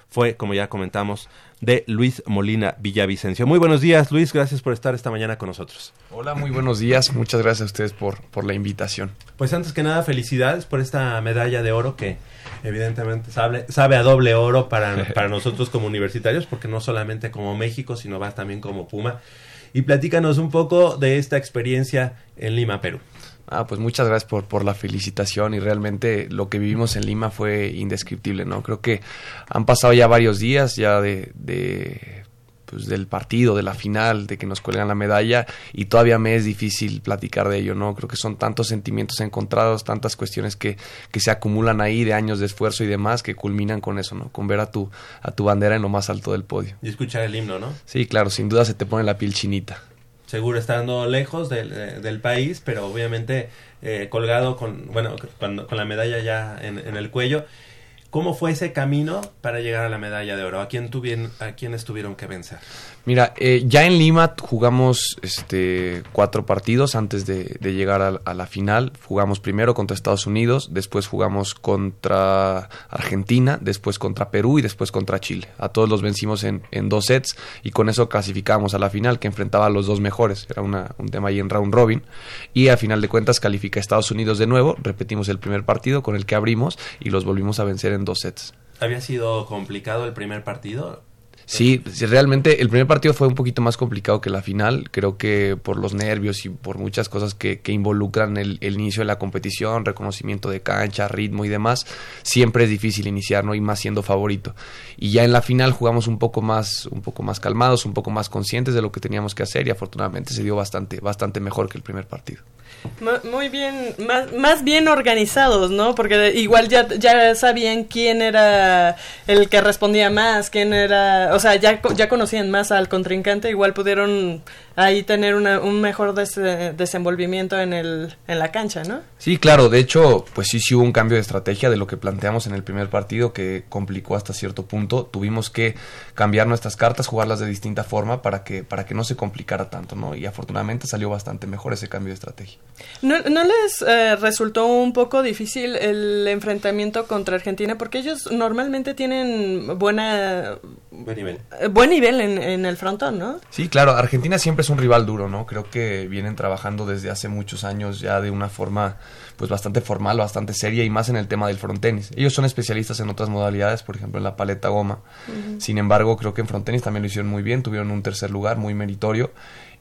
fue, como ya comentamos, de Luis Molina Villavicencio. Muy buenos días, Luis, gracias por estar esta mañana con nosotros. Hola, muy buenos días, muchas gracias a ustedes por la invitación. Pues antes que nada, felicidades por esta medalla de oro que evidentemente sabe a doble oro para nosotros como universitarios, porque no solamente como México, sino vas también como Puma. Y platícanos un poco de esta experiencia en Lima, Perú. Pues muchas gracias por la felicitación, y realmente lo que vivimos en Lima fue indescriptible, ¿no? Creo que han pasado ya varios días ya pues del partido, de la final, de que nos cuelgan la medalla, y todavía me es difícil platicar de ello, ¿no? Creo que son tantos sentimientos encontrados, tantas cuestiones que se acumulan ahí de años de esfuerzo y demás, que culminan con eso, ¿no? Con ver a tu bandera en lo más alto del podio. Y escuchar el himno, ¿no? Sí, claro, sin duda se te pone la piel chinita. Seguro estando lejos del país, pero obviamente colgado con la medalla ya en el cuello. ¿Cómo fue ese camino para llegar a la medalla de oro? ¿A quiénes tuvieron que vencer? Mira, ya en Lima jugamos 4 partidos antes de llegar a la final. Jugamos primero contra Estados Unidos, después jugamos contra Argentina, después contra Perú y después contra Chile. A todos los vencimos en 2 sets y con eso clasificamos a la final, que enfrentaba a los 2 mejores. Era un tema ahí en round robin. Y al final de cuentas califica a Estados Unidos de nuevo. Repetimos el primer partido con el que abrimos y los volvimos a vencer en 2 sets. ¿Había sido complicado el primer partido? Sí, realmente el primer partido fue un poquito más complicado que la final. Creo que por los nervios y por muchas cosas que involucran el inicio de la competición, reconocimiento de cancha, ritmo y demás, siempre es difícil iniciar, ¿no? Y más siendo favorito. Y ya en la final jugamos un poco más calmados, un poco más conscientes de lo que teníamos que hacer, y afortunadamente se dio bastante mejor que el primer partido. Muy bien, más bien organizados, ¿no? Porque igual ya sabían quién era el que respondía más, quién era, o sea, ya conocían más al contrincante, igual pudieron ahí tener un mejor desenvolvimiento en la cancha, ¿no? Sí, claro, de hecho, pues sí hubo un cambio de estrategia de lo que planteamos en el primer partido, que complicó hasta cierto punto. Tuvimos que cambiar nuestras cartas, jugarlas de distinta forma para que no se complicara tanto, ¿no? Y afortunadamente salió bastante mejor ese cambio de estrategia. ¿No les resultó un poco difícil el enfrentamiento contra Argentina? Porque ellos normalmente tienen buen nivel en el frontón, ¿no? Sí, claro, Argentina siempre es un rival duro, ¿no? Creo que vienen trabajando desde hace muchos años ya de una forma pues bastante formal, bastante seria, y más en el tema del frontenis. Ellos son especialistas en otras modalidades, por ejemplo en la paleta goma. Uh-huh. Sin embargo, creo que en frontenis también lo hicieron muy bien, tuvieron un tercer lugar muy meritorio.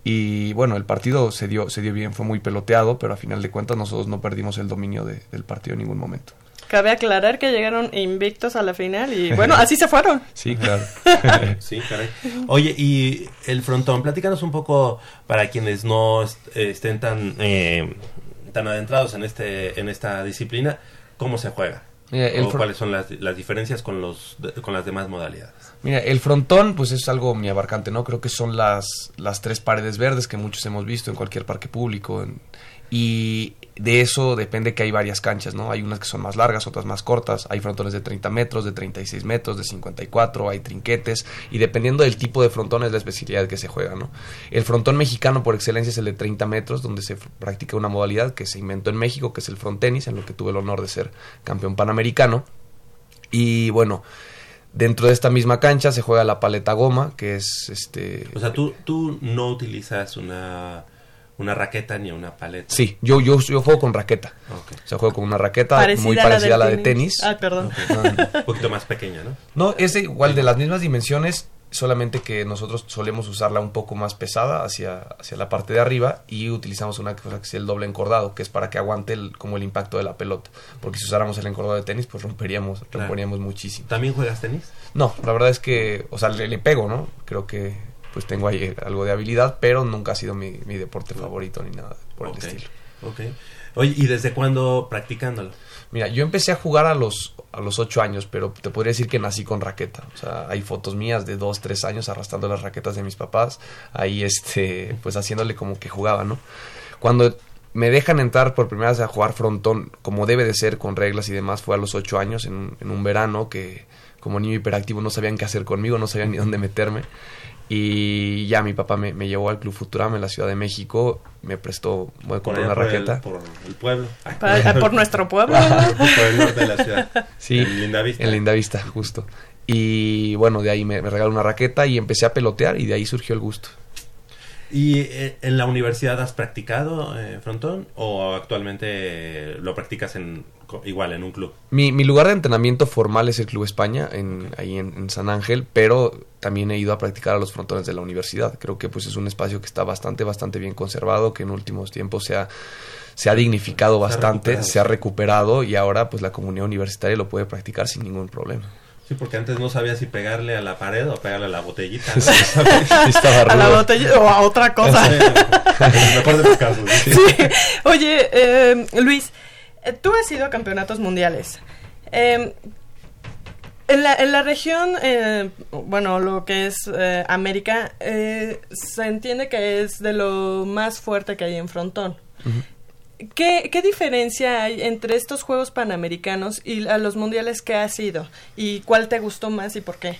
Y bueno, el partido se dio bien, fue muy peloteado, pero a final de cuentas nosotros no perdimos el dominio del partido en ningún momento. Cabe aclarar que llegaron invictos a la final y bueno, así se fueron. Sí, claro. Sí, caray. Oye, y el frontón, platícanos un poco para quienes no estén tan adentrados en esta disciplina, ¿cómo se juega? Mira, ¿o cuáles son las diferencias con las demás modalidades? Mira, el frontón pues es algo muy abarcante, ¿no? Creo que son las tres paredes verdes que muchos hemos visto en cualquier parque público, y de eso depende que hay varias canchas, ¿no? Hay unas que son más largas, otras más cortas, hay frontones de 30 metros, de 36 metros, de 54, hay trinquetes, y dependiendo del tipo de frontón es la especialidad que se juega, ¿no? El frontón mexicano por excelencia es el de 30 metros, donde se practica una modalidad que se inventó en México, que es el frontenis, en lo que tuve el honor de ser campeón panamericano. Y bueno, dentro de esta misma cancha se juega la paleta goma, que es O sea, tú no utilizas una raqueta ni una paleta. Sí, yo juego con raqueta. Okay. O sea, juego con una raqueta muy parecida a la de tenis. Ah, perdón. Okay. Un poquito más pequeña, ¿no? No, es igual, de las mismas dimensiones, solamente que nosotros solemos usarla un poco más pesada hacia la parte de arriba, y utilizamos una cosa que es el doble encordado, que es para que aguante como el impacto de la pelota, porque si usáramos el encordado de tenis, pues romperíamos muchísimo. ¿También juegas tenis? No, la verdad es que, o sea, le pego, ¿no? Creo que pues tengo ahí algo de habilidad, pero nunca ha sido mi deporte favorito ni nada por el estilo. Okay. Oye, ¿y desde cuándo practicándolo? Mira, yo empecé a jugar a los 8 años, pero te podría decir que nací con raqueta. O sea, hay fotos mías de 2, 3 años arrastrando las raquetas de mis papás, ahí pues haciéndole como que jugaba, ¿no? Cuando me dejan entrar por primera vez a jugar frontón, como debe de ser, con reglas y demás, fue a los 8 años, en un verano que, como niño hiperactivo, no sabían qué hacer conmigo, no sabían ni dónde meterme. Y ya mi papá me llevó al Club Futurama en la Ciudad de México, me prestó, voy a comprar una raqueta. Por el pueblo. Por nuestro pueblo. Por el norte de la ciudad. Sí, en Linda Vista. En Linda Vista, justo. Y bueno, de ahí me regaló una raqueta y empecé a pelotear, y de ahí surgió el gusto. ¿Y en la universidad has practicado frontón, o actualmente lo practicas igual en un club? Mi lugar de entrenamiento formal es el Club España, ahí en San Ángel, pero también he ido a practicar a los frontones de la universidad. Creo que pues es un espacio que está bastante bien conservado, que en últimos tiempos se ha dignificado bastante, se ha recuperado, y ahora pues la comunidad universitaria lo puede practicar sin ningún problema. Sí, porque antes no sabía si pegarle a la pared o pegarle a la botellita, ¿no? A la botella o a otra cosa. Mejor de los casos. Sí. Oye, Luis, tú has ido a campeonatos mundiales. En la región, bueno, lo que es América, se entiende que es de lo más fuerte que hay en frontón. Uh-huh. ¿Qué diferencia hay entre estos Juegos Panamericanos y a los mundiales que has ido? ¿Y cuál te gustó más y por qué?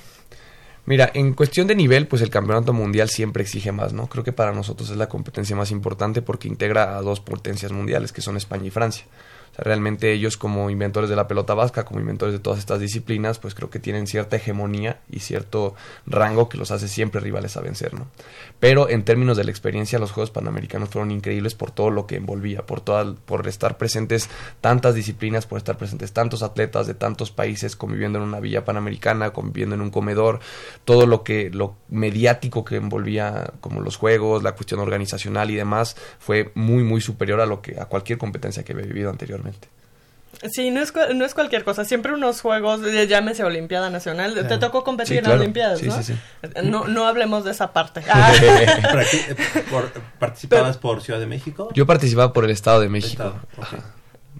Mira, en cuestión de nivel, pues el campeonato mundial siempre exige más, ¿no? Creo que para nosotros es la competencia más importante porque integra a dos potencias mundiales, que son España y Francia. O sea, realmente ellos, como inventores de la pelota vasca, como inventores de todas estas disciplinas, pues creo que tienen cierta hegemonía y cierto rango que los hace siempre rivales a vencer, ¿no? Pero en términos de la experiencia, los Juegos Panamericanos fueron increíbles por todo lo que envolvía, por estar presentes tantas disciplinas, por estar presentes tantos atletas de tantos países conviviendo en una villa panamericana, conviviendo en un comedor, todo lo mediático que envolvía, como los juegos, la cuestión organizacional y demás, fue muy, muy superior a cualquier competencia que había vivido anteriormente. Sí, no es cualquier cosa. Siempre unos juegos, llámese Olimpiada Nacional. Claro. Te tocó competir, sí, claro, en Olimpiadas, sí, ¿no? Sí. No hablemos de esa parte. Ah. ¿Participabas por Ciudad de México? Yo participaba por el Estado de México. Okay.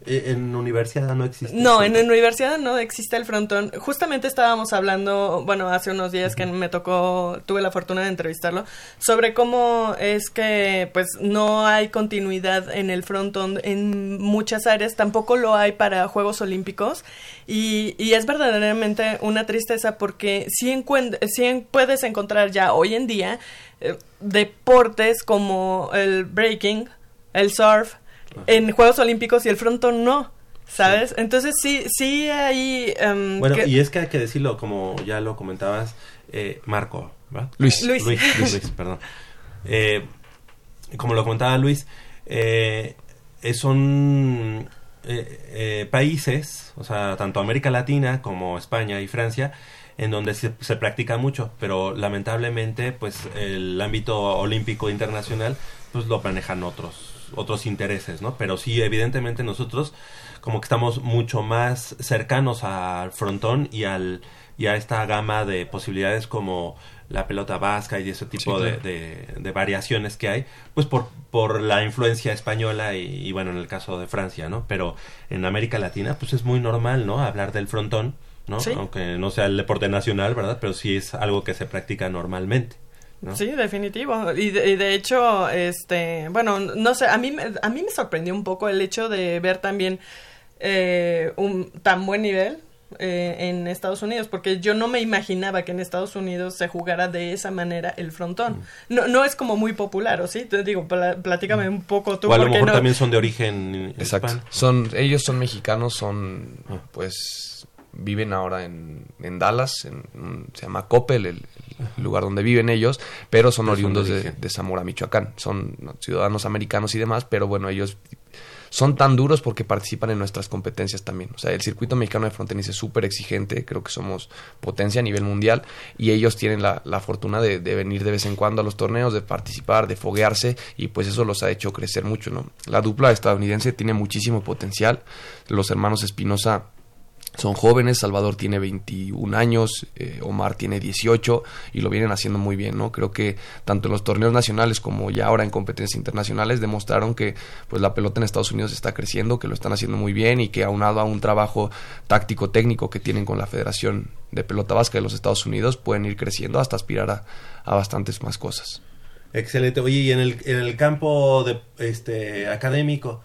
¿En universidad no existe? No, en universidad no existe el frontón. Justamente estábamos hablando, bueno, hace unos días que me tocó, tuve la fortuna de entrevistarlo, sobre cómo es que pues no hay continuidad en el frontón en muchas áreas, tampoco lo hay para Juegos Olímpicos, y es verdaderamente una tristeza porque sí puedes encontrar ya hoy en día deportes como el breaking, el surf, en Juegos Olímpicos, y el frontón no, ¿sabes? Sí. Entonces sí hay... bueno, y es que hay que decirlo, como ya lo comentabas, Marco, ¿verdad? Luis, perdón. Como lo comentaba Luis, son países, o sea, tanto América Latina como España y Francia, en donde se practica mucho, pero lamentablemente, pues, el ámbito olímpico internacional, pues, lo manejan otros intereses, ¿no? Pero sí, evidentemente nosotros como que estamos mucho más cercanos al frontón y al ya esta gama de posibilidades como la pelota vasca y ese tipo de variaciones que hay, pues por la influencia española y bueno, en el caso de Francia, ¿no? Pero en América Latina, pues es muy normal, ¿no? Hablar del frontón, ¿no? Sí. Aunque no sea el deporte nacional, ¿verdad? Pero sí es algo que se practica normalmente, ¿no? Sí, definitivo. Y de hecho, bueno, no sé, a mí me sorprendió un poco el hecho de ver también un tan buen nivel en Estados Unidos, porque yo no me imaginaba que en Estados Unidos se jugara de esa manera el frontón. No es como muy popular, ¿o sí? Te digo, platícame un poco tú. O a lo mejor no. También son de origen exacto hispano. Ellos son mexicanos, pues viven ahora en Dallas, se llama Coppel, el lugar donde viven ellos, pero son oriundos de Zamora, Michoacán. Son ciudadanos americanos y demás, pero bueno, ellos son tan duros porque participan en nuestras competencias también. O sea, el circuito mexicano de frontenis es súper exigente, creo que somos potencia a nivel mundial, y ellos tienen la fortuna de venir de vez en cuando a los torneos, de participar, de foguearse, y pues eso los ha hecho crecer mucho, ¿no? La dupla estadounidense tiene muchísimo potencial. Los hermanos Espinosa son jóvenes, Salvador tiene 21 años, Omar tiene 18, y lo vienen haciendo muy bien, ¿no? Creo que tanto en los torneos nacionales como ya ahora en competencias internacionales demostraron que pues la pelota en Estados Unidos está creciendo, que lo están haciendo muy bien y que aunado a un trabajo táctico-técnico que tienen con la Federación de Pelota Vasca de los Estados Unidos, pueden ir creciendo hasta aspirar a bastantes más cosas. Excelente. Oye, y en el campo de académico,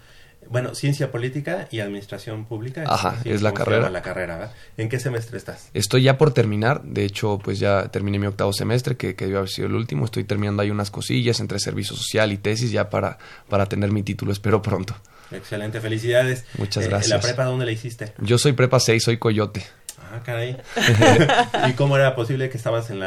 bueno, Ciencia Política y Administración Pública. Ajá, es la carrera. ¿Verdad? ¿En qué semestre estás? Estoy ya por terminar. De hecho, pues ya terminé mi octavo semestre, que debió haber sido el último. Estoy terminando ahí unas cosillas entre servicio social y tesis ya para tener mi título. Espero pronto. Excelente, felicidades. Muchas gracias. ¿La prepa dónde la hiciste? Yo soy prepa 6, soy Coyote. Ah, caray. ¿Y cómo era posible que estabas en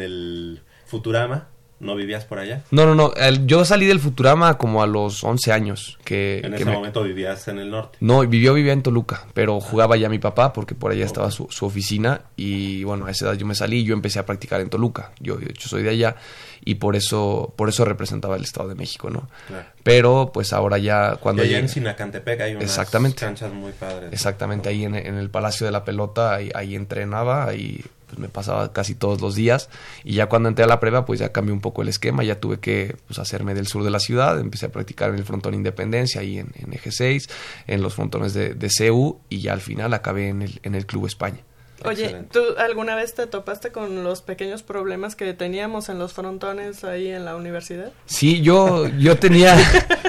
el Futurama? ¿No vivías por allá? No. Yo salí del Futurama como a los 11 años. ¿En ese momento vivías en el norte? No, vivía en Toluca, pero jugaba ya mi papá porque por allá estaba su oficina. Y bueno, a esa edad yo me salí y yo empecé a practicar en Toluca. Yo, de hecho, soy de allá y por eso representaba el Estado de México, ¿no? Claro. Pero pues ahora ya cuando... Y allá en Sinacantepec hay unas canchas muy padres. Exactamente, ¿no? Ahí en el Palacio de la Pelota, ahí entrenaba, ahí... Pues me pasaba casi todos los días, y ya cuando entré a la prepa pues ya cambié un poco el esquema, ya tuve que pues hacerme del sur de la ciudad, empecé a practicar en el frontón Independencia, ahí en Eje 6, en los frontones de CU, y ya al final acabé en el Club España. Oye, excelente. ¿Tú alguna vez te topaste con los pequeños problemas que teníamos en los frontones ahí en la universidad? Sí, yo tenía...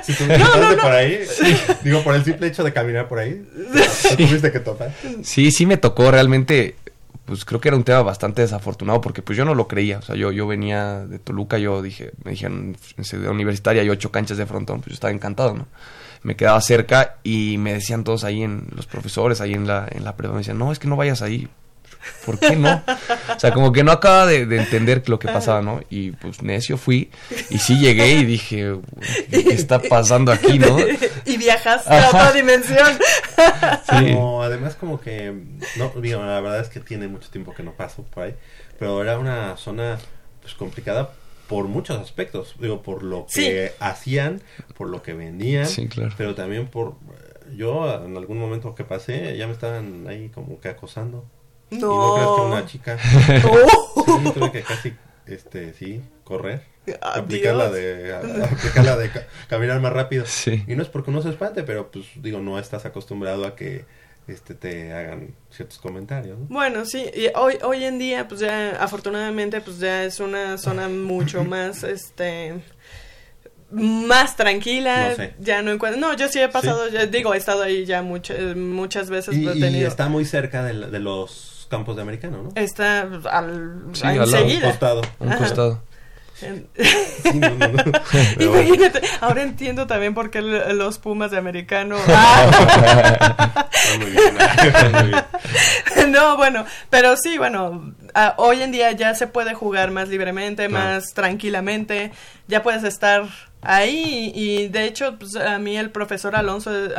Si tú no. Por ahí, sí. Digo, por el simple hecho de caminar por ahí, ¿te tuviste que topar? Sí, me tocó realmente... Pues creo que era un tema bastante desafortunado porque pues yo no lo creía, o sea, yo venía de Toluca, me dijeron en Ciudad Universitaria hay 8 canchas de frontón, pues yo estaba encantado, ¿no? Me quedaba cerca y me decían todos ahí los profesores, ahí en la prepa, me decían, no, es que no vayas ahí, ¿por qué no? O sea, como que no acaba de entender lo que pasaba, ¿no? Y pues necio fui, y sí llegué y dije, ¿qué está pasando aquí, no? Y viajaste a otra dimensión. Sí. Además, no, digo, la verdad es que tiene mucho tiempo que no paso por ahí, pero era una zona pues complicada por muchos aspectos, digo, por lo que hacían, por lo que vendían, sí, claro. Pero también yo en algún momento que pasé, ya me estaban ahí como que acosando. No. Y no creas que una chica. Sí, tuve que casi, correr. Aplicarla de caminar más rápido. Sí. Y no es porque uno se espante, pero pues digo, no estás acostumbrado a que te hagan ciertos comentarios, ¿no? Bueno, sí, y hoy en día pues ya afortunadamente pues ya es una zona mucho más más tranquila, no sé. Ya no encuentro... No, yo sí he pasado, ¿sí? He estado ahí ya muchas veces. Y está muy cerca de los campos de americano, ¿no? Está enseguida. Un costado. Sí, no. Imagínate, bueno. Ahora entiendo también por qué los Pumas de americano. Muy bien. No, bueno, pero sí, bueno, hoy en día ya se puede jugar más libremente, más tranquilamente, ya puedes estar ahí y de hecho pues, a mí el profesor Alonso es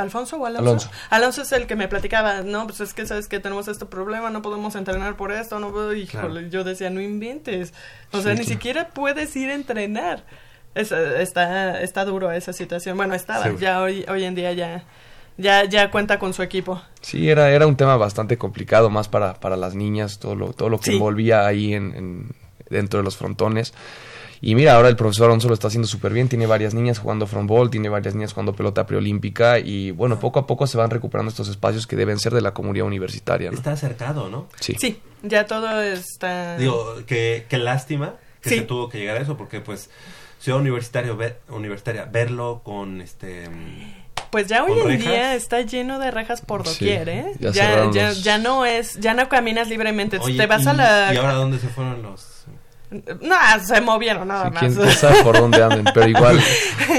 el que me platicaba, no, pues es que sabes que tenemos este problema, no podemos entrenar por esto, no puedo, híjole, yo decía, no inventes, o sea, ni siquiera puedes ir a entrenar, está duro esa situación, bueno, estaba, ya hoy en día ya ya cuenta con su equipo. Sí, era un tema bastante complicado, más para las niñas, todo lo que envolvía ahí dentro de los frontones. Y mira, ahora el profesor Alonso lo está haciendo súper bien, tiene varias niñas jugando frontball, tiene varias niñas jugando pelota preolímpica y bueno, poco a poco se van recuperando estos espacios que deben ser de la comunidad universitaria, ¿no? Está acercado, ¿no? Sí, ya todo está... Digo, qué lástima que se tuvo que llegar a eso, porque pues Ciudad Universitaria, verlo con Pues ya hoy en día está lleno de rejas por doquier, ¿eh? Ya no caminas libremente. Oye, te vas a la... ¿Y ahora dónde se fueron los...? No, se movieron nada más. ¿Quién sabe por dónde anden? Pero igual.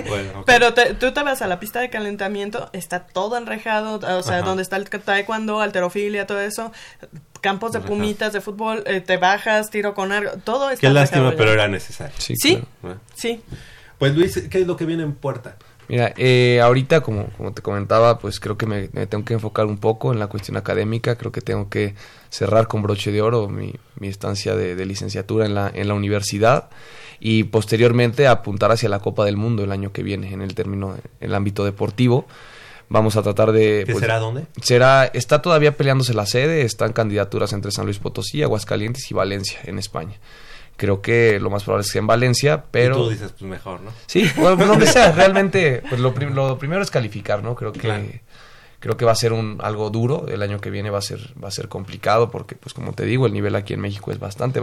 Bueno, okay. Pero tú te vas a la pista de calentamiento, está todo enrejado, o sea, donde está el taekwondo, halterofilia, todo eso, campos de pumitas, de fútbol, te bajas, tiro con arco, todo está. Qué lástima, ya. Pero era necesario. Sí, claro. Sí. Pues Luis, ¿qué es lo que viene en puerta? Mira, ahorita como te comentaba, pues creo que me tengo que enfocar un poco en la cuestión académica. Creo que tengo que cerrar con broche de oro mi estancia de licenciatura en la universidad y posteriormente apuntar hacia la Copa del Mundo el año que viene en el ámbito deportivo. Vamos a tratar de... ¿Qué será dónde? Está todavía peleándose la sede, están candidaturas entre San Luis Potosí, Aguascalientes y Valencia en España. Creo que lo más probable es que en Valencia, pero... Y tú dices, pues mejor, ¿no? Sí, bueno, pues donde sea, realmente, pues lo primero es calificar, ¿no? Creo que va a ser algo duro, el año que viene va a ser complicado, porque, pues como te digo, el nivel aquí en México es bastante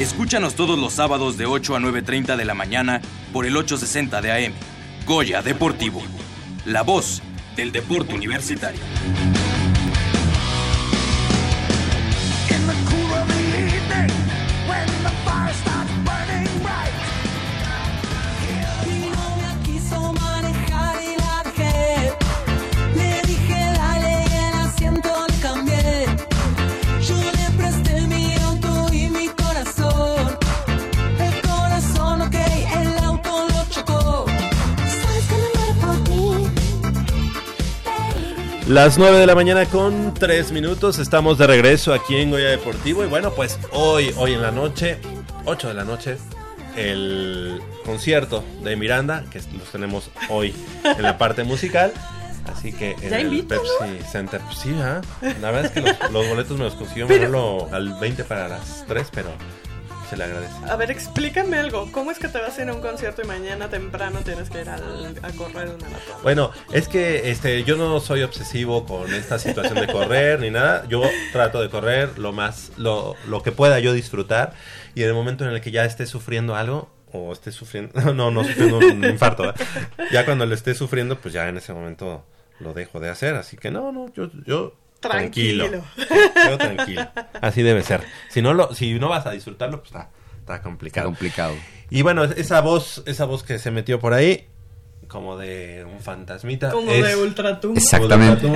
Escúchanos todos los sábados de 8 a 9:30 de la mañana por el 860 de AM. Goya Deportivo. La voz del deporte universitario. Las 9 de la mañana con 3 minutos, estamos de regreso aquí en Goya Deportivo y bueno, pues hoy en la noche, 8 de la noche, el concierto de Miranda, que los tenemos hoy en la parte musical, así que en el Pepsi Center, pues sí, la verdad es que los boletos me los consiguió Manolo al 20 para las 3, pero se le agradece. A ver, explícame algo, ¿cómo es que te vas a ir a un concierto y mañana temprano tienes que ir a correr una maratón? Bueno, es que yo no soy obsesivo con esta situación de correr ni nada, yo trato de correr lo que pueda yo disfrutar y en el momento en el que ya esté sufriendo algo, o esté sufriendo, no sufriendo un infarto, ¿verdad? Ya cuando lo esté sufriendo, pues ya en ese momento lo dejo de hacer, así que yo Tranquilo. Así debe ser. Si no vas a disfrutarlo, pues está complicado. Y bueno, esa voz que se metió por ahí, como de un fantasmita. De Ultratumba. Exactamente.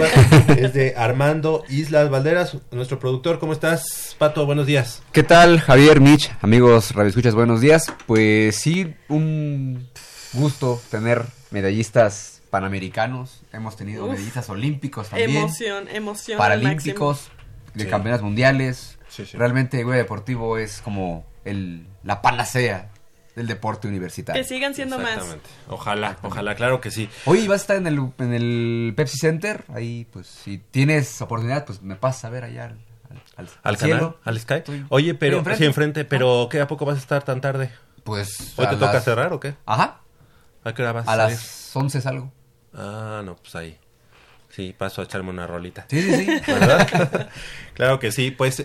Es de Armando Islas Valderas, nuestro productor. ¿Cómo estás, Pato? Buenos días. ¿Qué tal, Javier, Mitch? Amigos radioescuchas, buenos días. Pues sí, un gusto tener medallistas panamericanos, hemos tenido medallistas olímpicos también, emoción paralímpicos, de campeonatos mundiales, realmente Goya Deportivo es como la panacea del deporte universitario. Que sigan siendo más. Ojalá, claro que sí. Hoy vas a estar en el Pepsi Center, ahí pues si tienes oportunidad pues me pasas a ver allá al cielo, canal, al Sky. Oye, pero enfrente. Sí, enfrente, pero ¿qué a poco vas a estar tan tarde? Pues hoy te toca cerrar o qué? Ajá. ¿A qué hora vas a salir? Las 11 salgo. Ah, no, pues ahí. Sí, paso a echarme una rolita. Sí. ¿Verdad? Claro que sí. Pues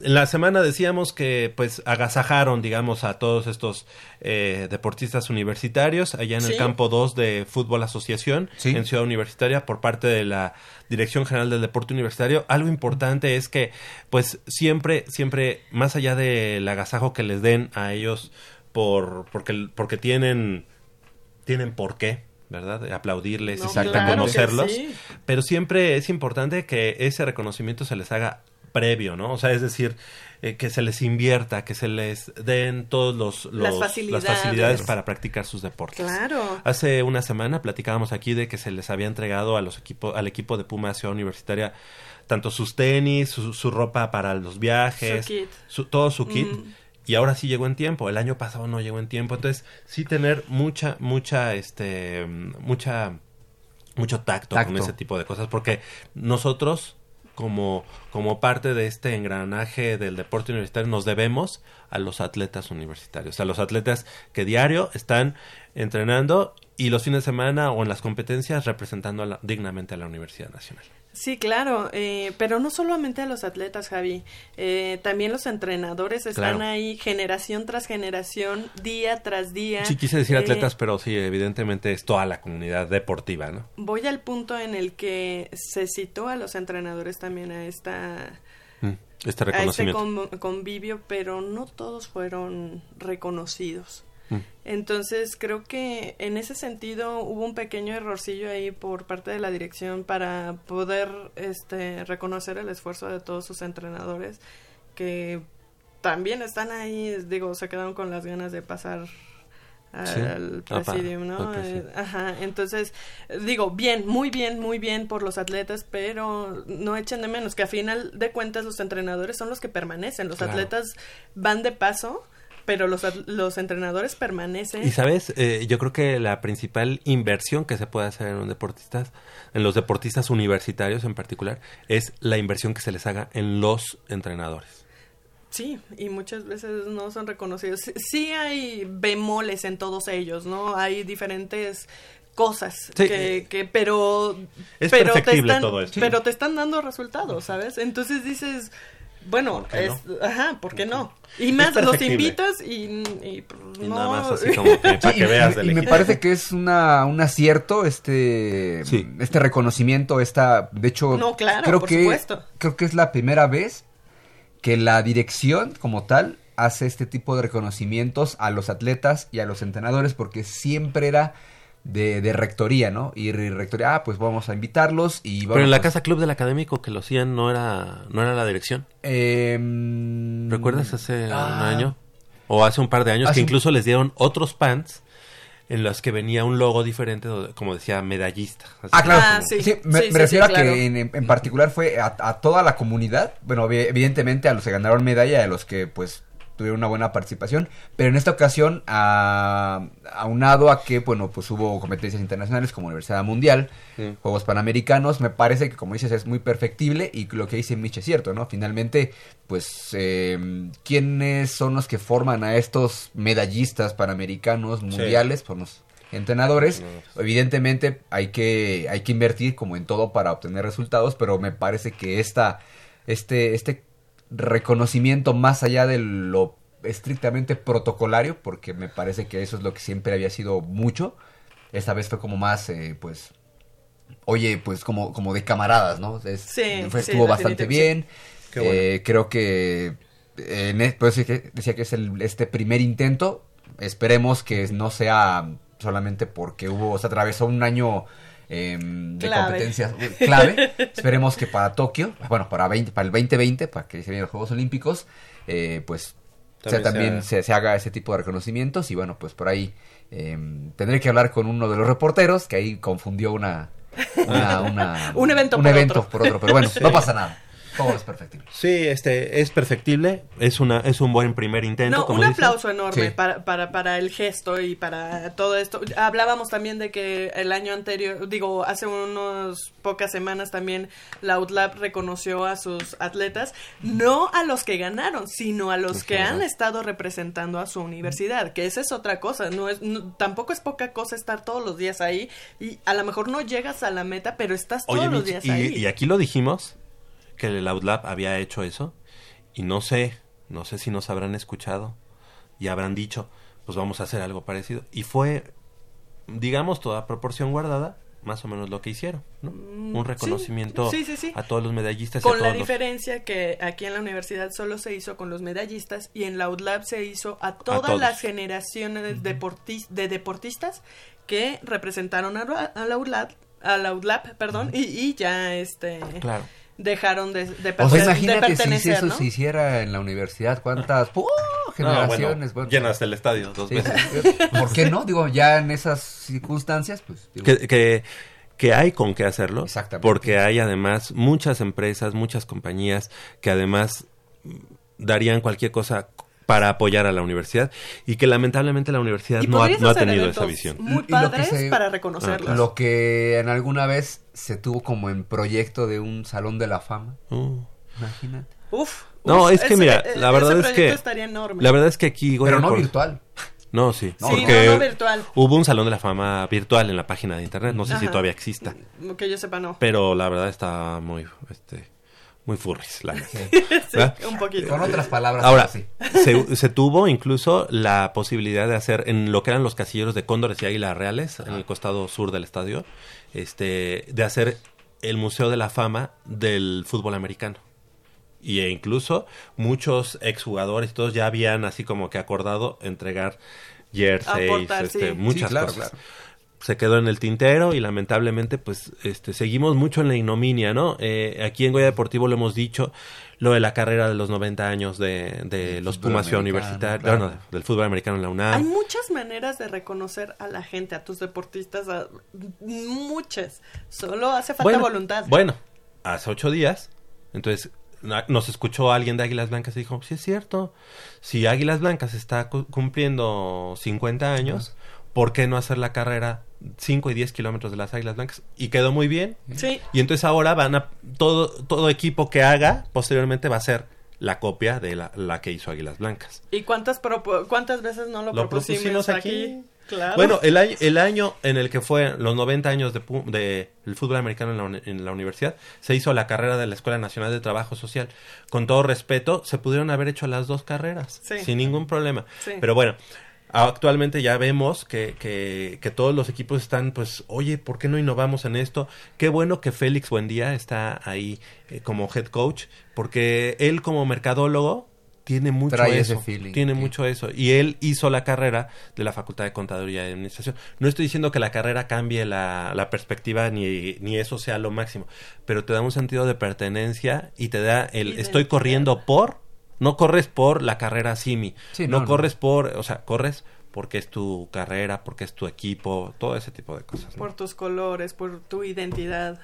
la semana decíamos que pues agasajaron, digamos, a todos estos deportistas universitarios allá en el campo 2 de Fútbol Asociación en Ciudad Universitaria por parte de la Dirección General del Deporte Universitario. Algo importante es que pues siempre, más allá del agasajo que les den a ellos porque tienen por qué, ¿verdad? Aplaudirles y reconocerlos. Claro, pero siempre es importante que ese reconocimiento se les haga previo, ¿no? O sea, es decir, que se les invierta, que se les den todos las facilidades para practicar sus deportes. Claro. Hace una semana platicábamos aquí de que se les había entregado al equipo de Pumas Ciudad Universitaria tanto sus tenis, su ropa para los viajes, todo su kit. Y ahora sí llegó en tiempo. El año pasado no llegó en tiempo. Entonces, sí tener mucho tacto con ese tipo de cosas. Porque nosotros, como parte de este engranaje del deporte universitario, nos debemos a los atletas universitarios. A los atletas que diario están entrenando y los fines de semana o en las competencias representando dignamente a la Universidad Nacional. Sí, claro, pero no solamente a los atletas, Javi, también los entrenadores están ahí generación tras generación, día tras día. Sí, quise decir atletas, pero sí, evidentemente es toda la comunidad deportiva, ¿no? Voy al punto en el que se citó a los entrenadores también a este reconocimiento. A este convivio, pero no todos fueron reconocidos. Entonces creo que en ese sentido hubo un pequeño errorcillo ahí por parte de la dirección para poder reconocer el esfuerzo de todos sus entrenadores que también están ahí, se quedaron con las ganas de pasar al presidium, ¿no? Ajá, entonces bien, muy bien por los atletas, pero no echen de menos que a final de cuentas los entrenadores son los que permanecen, los atletas van de paso, pero los entrenadores permanecen. Y sabes, yo creo que la principal inversión que se puede hacer en los deportistas universitarios en particular, es la inversión que se les haga en los entrenadores. Sí, y muchas veces no son reconocidos. Sí hay bemoles en todos ellos, ¿no? Hay diferentes cosas pero es perfectible todo esto. Pero te están dando resultados, ¿sabes? Entonces dices, bueno, ¿por qué es, no? Ajá, ¿por qué no? Y más los invitas y no... nada más así como que para que veas del equipo. Me parece que es un acierto este reconocimiento, de hecho, no, claro, creo que es la primera vez que la dirección como tal hace este tipo de reconocimientos a los atletas y a los entrenadores, porque siempre era de rectoría, ¿no? Y rectoría, pues vamos a invitarlos y vamos. Pero en la casa club del académico que lo hacían no era la dirección. ¿Recuerdas hace un año? O hace un par de años que incluso les dieron otros pants en los que venía un logo diferente, como decía, medallista. Claro. Me refiero a que en particular fue a toda la comunidad, bueno, evidentemente a los que ganaron medalla, a los que pues tuvieron una buena participación, pero en esta ocasión aunado a que, bueno, pues hubo competencias internacionales como Universidad Mundial, Juegos Panamericanos, me parece que, como dices, es muy perfectible y lo que dice Mitch es cierto, ¿no? Finalmente, pues, ¿quiénes son los que forman a estos medallistas panamericanos mundiales? Por los entrenadores, evidentemente hay que invertir como en todo para obtener resultados, pero me parece que este reconocimiento más allá de lo estrictamente protocolario, porque me parece que eso es lo que siempre había sido mucho, esta vez fue como más, como de camaradas, ¿no? Estuvo bastante bien, bueno. Creo que, pues decía que es este primer intento, esperemos que no sea solamente porque atravesó un año... competencias clave. Esperemos que para Tokio, para el 2020, para que se vienen los Juegos Olímpicos, pues también se haga ese tipo de reconocimientos. Y bueno, pues por ahí tendré que hablar con uno de los reporteros que ahí confundió un evento por otro, pero bueno, no pasa nada. Todo es perfectible. Sí, es perfectible, es un buen primer intento. No, como un aplauso enorme para el gesto y para todo esto. Hablábamos también de que el año anterior, hace unas pocas semanas también la UTLAB reconoció a sus atletas, no a los que ganaron, sino a los que han estado representando a su universidad, que esa es otra cosa, tampoco es poca cosa estar todos los días ahí y a lo mejor no llegas a la meta, pero estás todos los días ahí. Y aquí lo dijimos, que el OutLab había hecho eso y no sé si nos habrán escuchado y habrán dicho, pues vamos a hacer algo parecido, y fue, digamos, toda proporción guardada más o menos lo que hicieron, ¿no? Un reconocimiento a todos los medallistas, con la diferencia que aquí en la universidad solo se hizo con los medallistas y en la UTLAB se hizo a todas las generaciones de deportistas que representaron a la UTLAB, y ya claro, dejaron de pertenecer. O sea, imagínate si eso, ¿no?, se hiciera en la universidad, cuántas generaciones. Bueno, llenas el estadio dos veces. ¿Por qué no? Ya en esas circunstancias, pues... Que hay con qué hacerlo. Exactamente. Porque hay además muchas empresas, muchas compañías que además darían cualquier cosa para apoyar a la universidad y que lamentablemente la universidad no ha tenido esa visión. Muy padres para reconocerlos. Lo que en alguna vez se tuvo como en proyecto de un salón de la fama. Imagínate. No, es que mira, la verdad es que estaría enorme. La verdad es que aquí Goya, pero no virtual. No, sí. No, porque no virtual. Hubo un salón de la fama virtual en la página de internet, no sé si todavía exista. Que yo sepa no. Pero la verdad está muy muy furris, la verdad. Sí, un poquito. Con otras palabras. Ahora, se tuvo incluso la posibilidad de hacer en lo que eran los casilleros de cóndores y águilas reales, en el costado sur del estadio, de hacer el Museo de la Fama del fútbol americano. Y incluso muchos exjugadores, todos ya habían así como que acordado entregar jerseys, muchas cosas. Claro. Se quedó en el tintero y lamentablemente pues seguimos mucho en la ignominia, ¿no? Aquí en Goya Deportivo lo hemos dicho, lo de la carrera de los 90 años de los Pumas Ciudad Universitaria, claro. No, del fútbol americano en la UNAM. Hay muchas maneras de reconocer a la gente, a tus deportistas, muchas. Solo hace falta voluntad. Bueno, hace 8 días, entonces nos escuchó alguien de Águilas Blancas y dijo, sí es cierto, si Águilas Blancas está cumpliendo 50 años... ¿por qué no hacer la carrera 5 y 10 kilómetros de las Águilas Blancas? Y quedó muy bien. Sí. Y entonces ahora van a... Todo equipo que haga, posteriormente va a ser la copia de la que hizo Águilas Blancas. ¿Y cuántas veces no lo propusimos aquí? Claro. Bueno, el año en el que fue los 90 años del fútbol americano en la universidad, se hizo la carrera de la Escuela Nacional de Trabajo Social. Con todo respeto, se pudieron haber hecho las dos carreras, sí, sin ningún problema. Sí. Pero bueno, actualmente ya vemos que todos los equipos están, pues, oye, ¿por qué no innovamos en esto? Qué bueno que Félix Buendía está ahí como head coach, porque él como mercadólogo tiene mucho eso. Y él hizo la carrera de la Facultad de Contaduría y Administración. No estoy diciendo que la carrera cambie la perspectiva ni eso sea lo máximo, pero te da un sentido de pertenencia y te da estoy corriendo por... No corres por la carrera SIMI. Sí, no corres por... O sea, corres porque es tu carrera, porque es tu equipo, todo ese tipo de cosas, ¿no? Por tus colores, por tu identidad.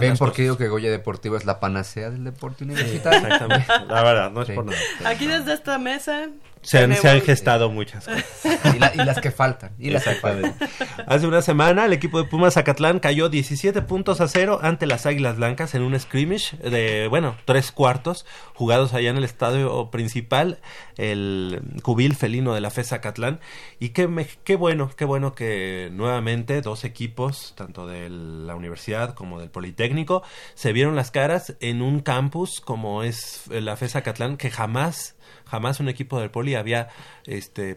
¿Ven por qué digo que Goya Deportivo es la panacea del deporte universitario? Sí, exactamente, la verdad, no es por nada. Aquí desde esta mesa se han gestado muchas cosas. Y las que faltan. Hace una semana el equipo de Pumas Acatlán cayó 17-0 ante las Águilas Blancas en un scrimmage de, 3 cuartos, jugados allá en el estadio principal, el cubil felino de la FES Acatlán. Y qué bueno que nuevamente dos equipos, tanto de la universidad como del Politécnico, se vieron las caras en un campus como es la FES Acatlán, que jamás un equipo del Poli había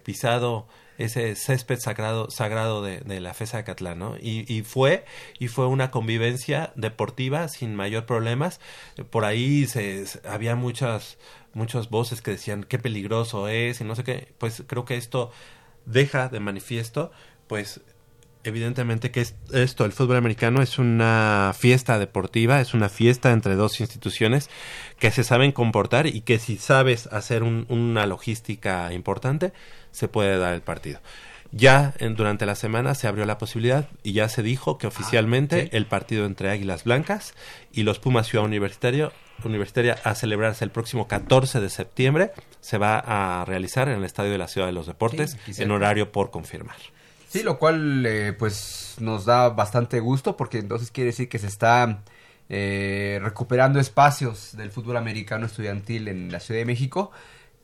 pisado ese césped sagrado de la FES Acatlán, ¿no? Y fue una convivencia deportiva sin mayor problemas. Por ahí había muchas voces que decían qué peligroso es y no sé qué. Pues creo que esto deja de manifiesto, pues, evidentemente que el fútbol americano es una fiesta deportiva, es una fiesta entre dos instituciones que se saben comportar y que si sabes hacer una logística importante, se puede dar el partido. Ya durante la semana se abrió la posibilidad y ya se dijo que oficialmente el partido entre Águilas Blancas y los Pumas Ciudad Universitaria a celebrarse el próximo 14 de septiembre se va a realizar en el Estadio de la Ciudad de los Deportes en horario por confirmar. Sí, lo cual pues nos da bastante gusto, porque entonces quiere decir que se está recuperando espacios del fútbol americano estudiantil en la Ciudad de México.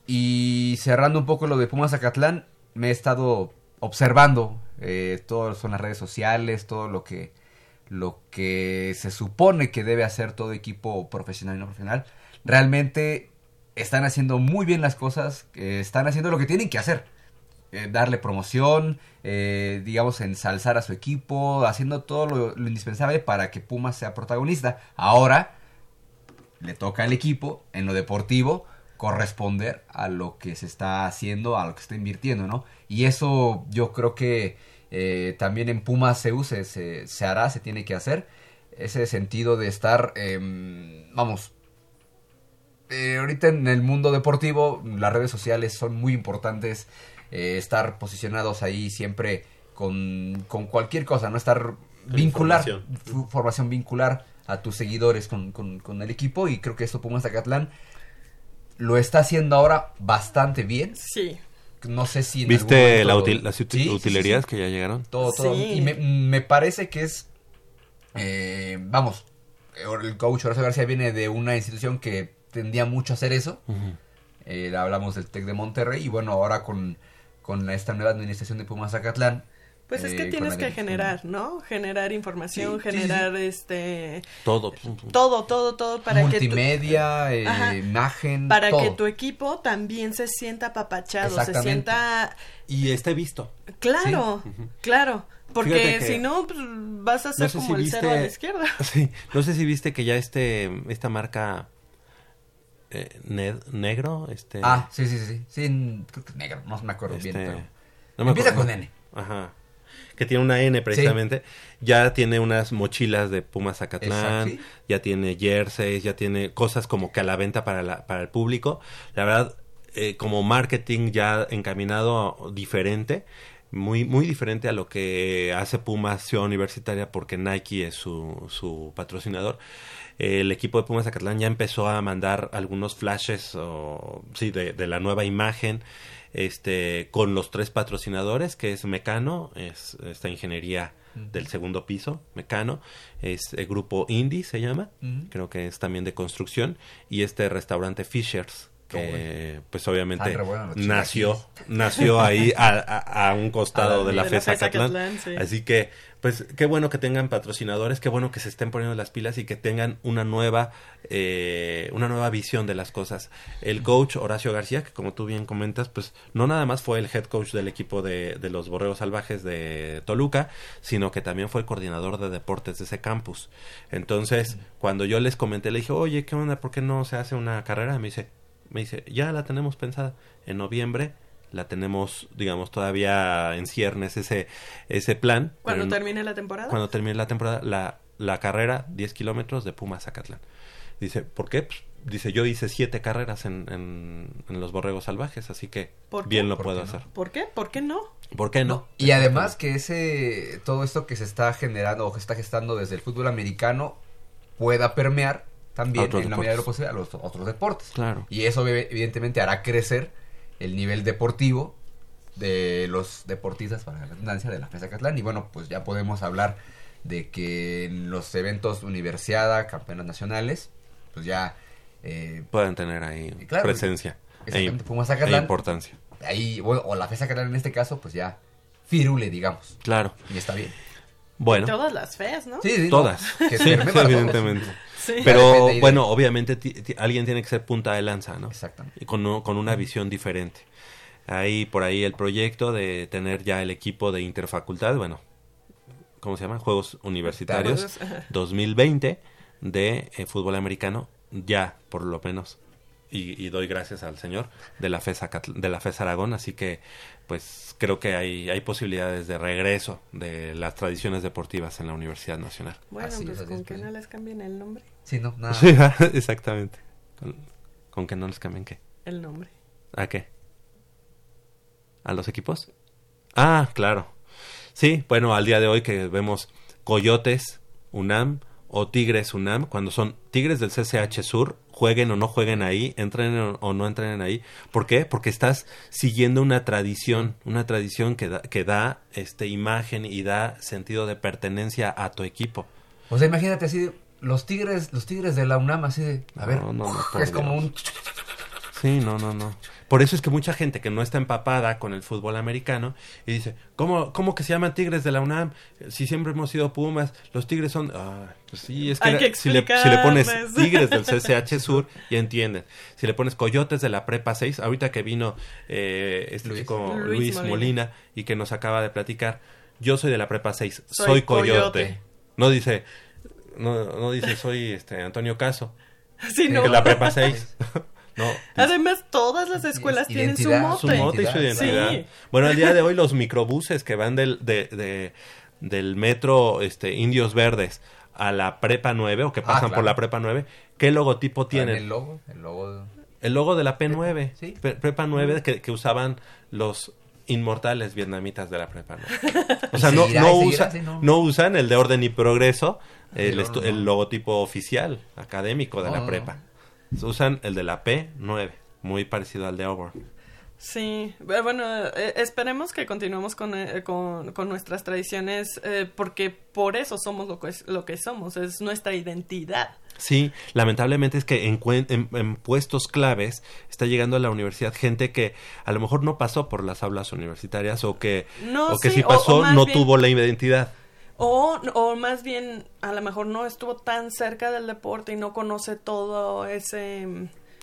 Y cerrando un poco lo de Pumas Acatlán, me he estado observando todo son las redes sociales, todo lo que se supone que debe hacer todo equipo profesional y no profesional. Realmente están haciendo muy bien las cosas, están haciendo lo que tienen que hacer. Darle promoción, ensalzar a su equipo, haciendo todo lo indispensable para que Pumas sea protagonista. Ahora le toca al equipo, en lo deportivo, corresponder a lo que se está haciendo, a lo que se está invirtiendo, ¿no? Y eso yo creo que también en Pumas se hará, se tiene que hacer. Ese sentido de estar, ahorita en el mundo deportivo las redes sociales son muy importantes. Estar posicionados ahí siempre con cualquier cosa, no estar formación vincular a tus seguidores con el equipo, y creo que esto Pumas Acatlán lo está haciendo ahora bastante bien. Sí. No sé si... ¿Viste las utilerías que ya llegaron? Todo. Sí. Y me parece que es... el coach Horacio García viene de una institución que tendía mucho a hacer eso. Uh-huh. Hablamos del Tec de Monterrey y ahora con esta nueva administración de Pumas Acatlán. Pues es que tienes que generar, ¿no? Generar información, generar todo para multimedia, que imagen, para todo, que tu equipo también se sienta apapachado, se sienta y esté visto. Claro, sí. Claro, porque si no vas a ser cero a la izquierda. Sí, no sé si viste que ya esta marca negro, sí, creo que negro, no me acuerdo bien, pero no me empieza con N. Ajá. Que tiene una N precisamente. Sí. Ya tiene unas mochilas de Pumas Acatlán, ¿sí? Ya tiene jerseys, ya tiene cosas como que a la venta para el público. La verdad, como marketing ya encaminado diferente, muy muy diferente a lo que hace Pumas Ciudad Universitaria, porque Nike es su patrocinador. El equipo de Pumas Acatlán ya empezó a mandar algunos flashes de la nueva imagen con los 3 patrocinadores, que es Mecano, es esta ingeniería del segundo piso, Mecano, es el grupo Indy se llama, creo que es también de construcción, y restaurante Fishers, pues obviamente nació ahí a un costado de la FES Acatlán, sí. Así que pues qué bueno que tengan patrocinadores, qué bueno que se estén poniendo las pilas y que tengan una nueva visión de las cosas. El coach Horacio García, que como tú bien comentas, pues no nada más fue el head coach del equipo de los Borregos Salvajes de Toluca, sino que también fue el coordinador de deportes de ese campus. Entonces, cuando yo les comenté, le dije, oye, ¿qué onda? ¿Por qué no se hace una carrera? Me dice, ya la tenemos pensada en noviembre. La tenemos, digamos, todavía en ciernes ese plan. ¿Cuándo termine la temporada? Cuando termine la temporada, la carrera 10 kilómetros de Pumas Acatlán. Dice, ¿por qué? Pues, dice, yo hice 7 carreras en los Borregos Salvajes, así que bien lo puedo hacer. ¿Por qué? ¿Por qué no? ¿Por qué no? Y además que todo esto que se está generando o que está gestando desde el fútbol americano pueda permear también en la medida de lo posible a los otros deportes. Claro. Y eso evidentemente hará crecer el nivel deportivo de los deportistas, para la redundancia, de la FES Acatlán. Y bueno, pues ya podemos hablar de que en los eventos universiada, campeonatos nacionales, pues ya pueden tener ahí, claro, presencia Pumas Acatlán, e importancia. Ahí, bueno, o la FES Acatlán en este caso, pues ya firule, digamos. Claro. Y está bien. Bueno. Todas las FES, ¿no? Sí, todas. No, que sí, evidentemente. Sí. Pero bueno, obviamente alguien tiene que ser punta de lanza, ¿no? Exactamente. Y con una visión diferente. Ahí por ahí el proyecto de tener ya el equipo de interfacultad, bueno, ¿cómo se llama? Juegos Universitarios 2020 de fútbol americano, ya por lo menos. Y doy gracias al señor de la FES Aragón, así que pues creo que hay posibilidades de regreso de las tradiciones deportivas en la Universidad Nacional. Bueno, así pues con que no les cambien el nombre. Sí, no, nada. Sí, exactamente. ¿Con que no les cambien qué? El nombre. ¿A qué? ¿A los equipos? Ah, claro. Sí, bueno, al día de hoy que vemos Coyotes UNAM o Tigres UNAM, cuando son Tigres del CCH Sur, jueguen o no jueguen ahí, entrenen o no entrenen ahí. ¿Por qué? Porque estás siguiendo una tradición que da imagen y da sentido de pertenencia a tu equipo. O sea, imagínate así, los tigres de la UNAM, así de, a ver, no, es como un... Sí, no. Por eso es que mucha gente que no está empapada con el fútbol americano y dice, ¿cómo que se llaman Tigres de la UNAM? Si siempre hemos sido Pumas, los Tigres son... Pues sí, es que, si le pones Tigres del CCH Sur, ya entienden. Si le pones Coyotes de la Prepa 6, ahorita que vino Luis Molina y que nos acaba de platicar, yo soy de la Prepa 6, soy Coyote. No dice soy Antonio Caso, sí, no, que es la Prepa 6. No, además todas las escuelas tienen su mote y su identidad. Sí. Bueno, al día de hoy los microbuses que van del metro Indios Verdes a la Prepa 9 o que pasan por la Prepa 9, ¿qué logotipo tienen? El logo de la P9, ¿sí? Prepa 9 que usaban los inmortales vietnamitas de la Prepa 9. O sea, no usan el de Orden y Progreso, el logotipo oficial académico de la Prepa. Usan el de la P9, muy parecido al de Auburn. Sí, bueno, esperemos que continuemos con nuestras tradiciones, porque por eso somos lo que somos, es nuestra identidad. Sí, lamentablemente es que en puestos claves está llegando a la universidad gente que a lo mejor no pasó por las aulas universitarias o que sí pasó, o no tuvo la identidad. O más bien, a lo mejor no estuvo tan cerca del deporte y no conoce todo esa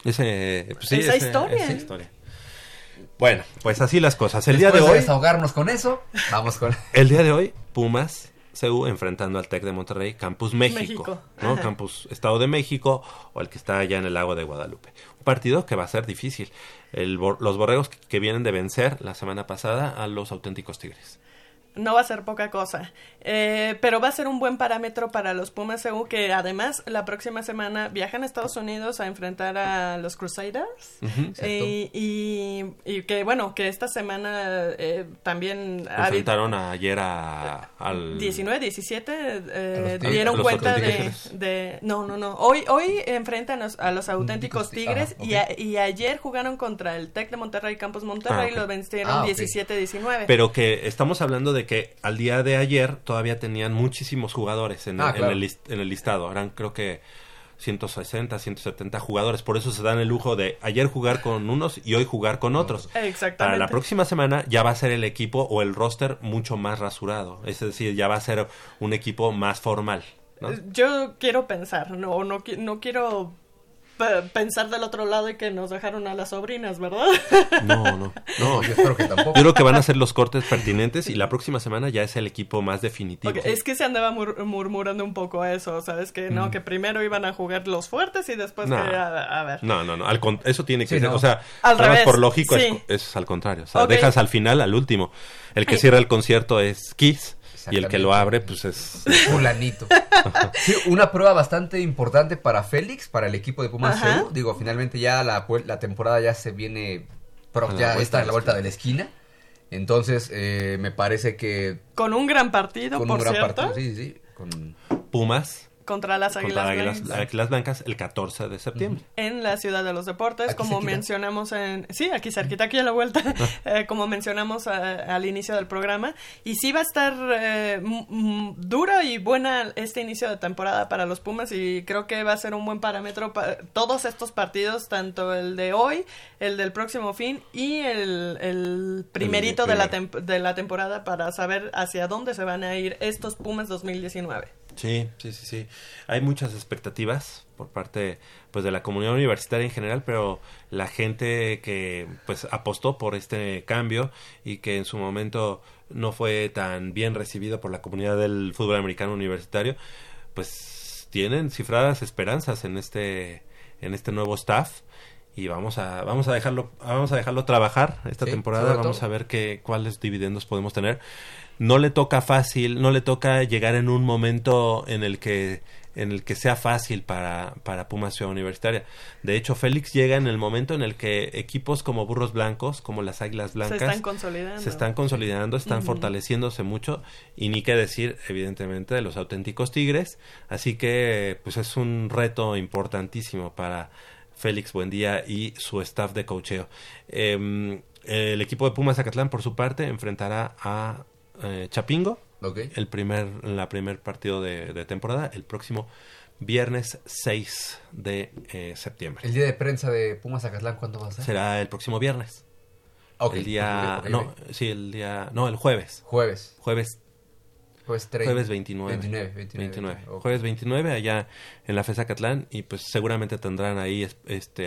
historia. Bueno, pues así las cosas. Después de desahogarnos con eso, vamos con... El día de hoy, Pumas, CU, enfrentando al Tec de Monterrey, Campus México. ¿No? Ajá. Campus Estado de México, o el que está allá en el lago de Guadalupe. Un partido que va a ser difícil. Los borregos que vienen de vencer la semana pasada a los auténticos Tigres. No va a ser poca cosa, pero va a ser un buen parámetro para los Pumas CU, que además la próxima semana viajan a Estados Unidos a enfrentar a los Crusaders. Uh-huh, y que bueno, que esta semana también... Enfrentaron ayer al... 19-17 dieron cuenta de... No. Hoy enfrentan a los auténticos Tigres, okay. y ayer jugaron contra el Tec de Monterrey, Campus Monterrey, okay. Y los vencieron 17-19. Pero que estamos hablando de que al día de ayer todavía tenían muchísimos jugadores en el listado. Eran creo que 160, 170 jugadores. Por eso se dan el lujo de ayer jugar con unos y hoy jugar con otros. Exactamente. Para la próxima semana ya va a ser el equipo o el roster mucho más rasurado. Es decir, ya va a ser un equipo más formal, ¿no? Yo quiero pensar, no quiero pensar del otro lado y que nos dejaron a las sobrinas, ¿verdad? No, yo espero que tampoco. Yo creo que van a hacer los cortes pertinentes y la próxima semana ya es el equipo más definitivo. Okay, es que se andaba murmurando un poco eso, ¿sabes? Que no, que primero iban a jugar los fuertes y después a ver. No, eso tiene que ser, o sea, al revés. Por lógico es al contrario, o sea, dejas al final, al último. El que cierra el concierto es Kiss. Y el que lo abre, pues es fulanito. Sí, una prueba bastante importante para Félix, para el equipo de Pumas CU. Digo, finalmente ya la temporada ya se viene, ya está a la vuelta de la esquina. Entonces, me parece que... Con un gran partido, por cierto. Partido, sí. Con Pumas. Contra las Águilas Blancas el 14 de septiembre. En la Ciudad de los Deportes, como mencionamos aquí cerquita, aquí a la vuelta, como mencionamos al inicio del programa. Y sí va a estar dura y buena este inicio de temporada para los Pumas, y creo que va a ser un buen parámetro para todos estos partidos, tanto el de hoy, el del próximo fin y el primerito de la temporada, para saber hacia dónde se van a ir estos Pumas 2019. Sí. Hay muchas expectativas por parte, pues, de la comunidad universitaria en general, pero la gente que, pues, apostó por este cambio y que en su momento no fue tan bien recibido por la comunidad del fútbol americano universitario, pues, tienen cifradas esperanzas en este nuevo staff. Y vamos a dejarlo trabajar esta temporada. Vamos a ver cuáles dividendos podemos tener. No le toca fácil, no le toca llegar en un momento en el que sea fácil para Pumas Ciudad Universitaria. De hecho, Félix llega en el momento en el que equipos como Burros Blancos, como las Águilas Blancas, se están consolidando, están fortaleciéndose mucho, y ni qué decir, evidentemente, de los auténticos Tigres. Así que, pues, es un reto importantísimo para Félix Buendía y su staff de coacheo. El equipo de Pumas Acatlán, por su parte, enfrentará a Chapingo, el primer partido de temporada, el próximo viernes 6 de septiembre. ¿El día de prensa de Pumas Acatlán cuándo va a ser? Será el próximo viernes. El jueves. Jueves 29. Jueves 29 allá en la FES Acatlán, y pues seguramente tendrán ahí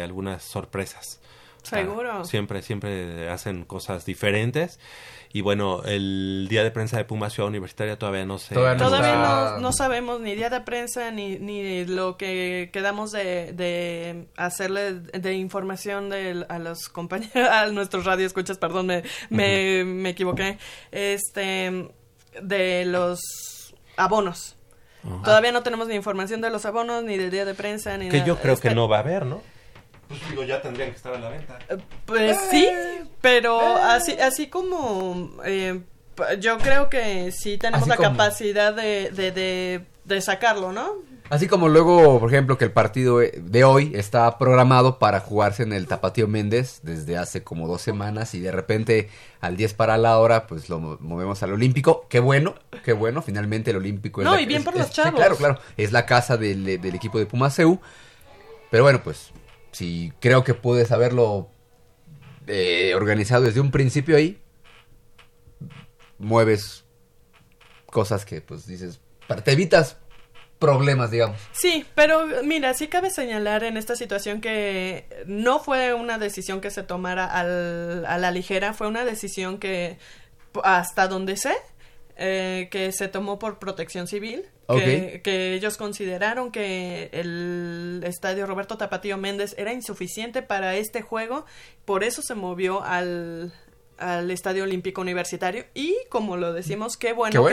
algunas sorpresas. Seguro. Siempre hacen cosas diferentes. Y bueno, el día de prensa de Pumas Ciudad Universitaria todavía no sabemos ni día de prensa ni lo que quedamos de hacerle de información a los compañeros, a nuestros radioescuchas, perdón, me equivoqué. De los abonos. Todavía no tenemos ni información de los abonos, ni del día de prensa, ni nada. Que yo creo que no va a haber, ¿no? Pues digo, ya tendrían que estar a la venta. Pues sí, pero así como yo creo que sí tenemos capacidad de sacarlo, ¿no? Así como luego, por ejemplo, que el partido de hoy está programado para jugarse en el Tapatío Méndez desde hace como 2 semanas, y de repente al 10 para la hora, pues lo movemos al Olímpico. Qué bueno, finalmente el Olímpico. No, y bien por los chavos. Sí, claro, es la casa del equipo de Pumas CU. Pero bueno, pues sí, creo que puedes haberlo organizado desde un principio ahí. Mueves cosas que, pues, dices, te evitas problemas, digamos. Sí, pero mira, sí cabe señalar en esta situación que no fue una decisión que se tomara a la ligera, fue una decisión que, hasta donde sé, que se tomó por protección civil. Que ellos consideraron que el estadio Roberto Tapatío Méndez era insuficiente para este juego, por eso se movió al Estadio Olímpico Universitario. Y como lo decimos, qué bueno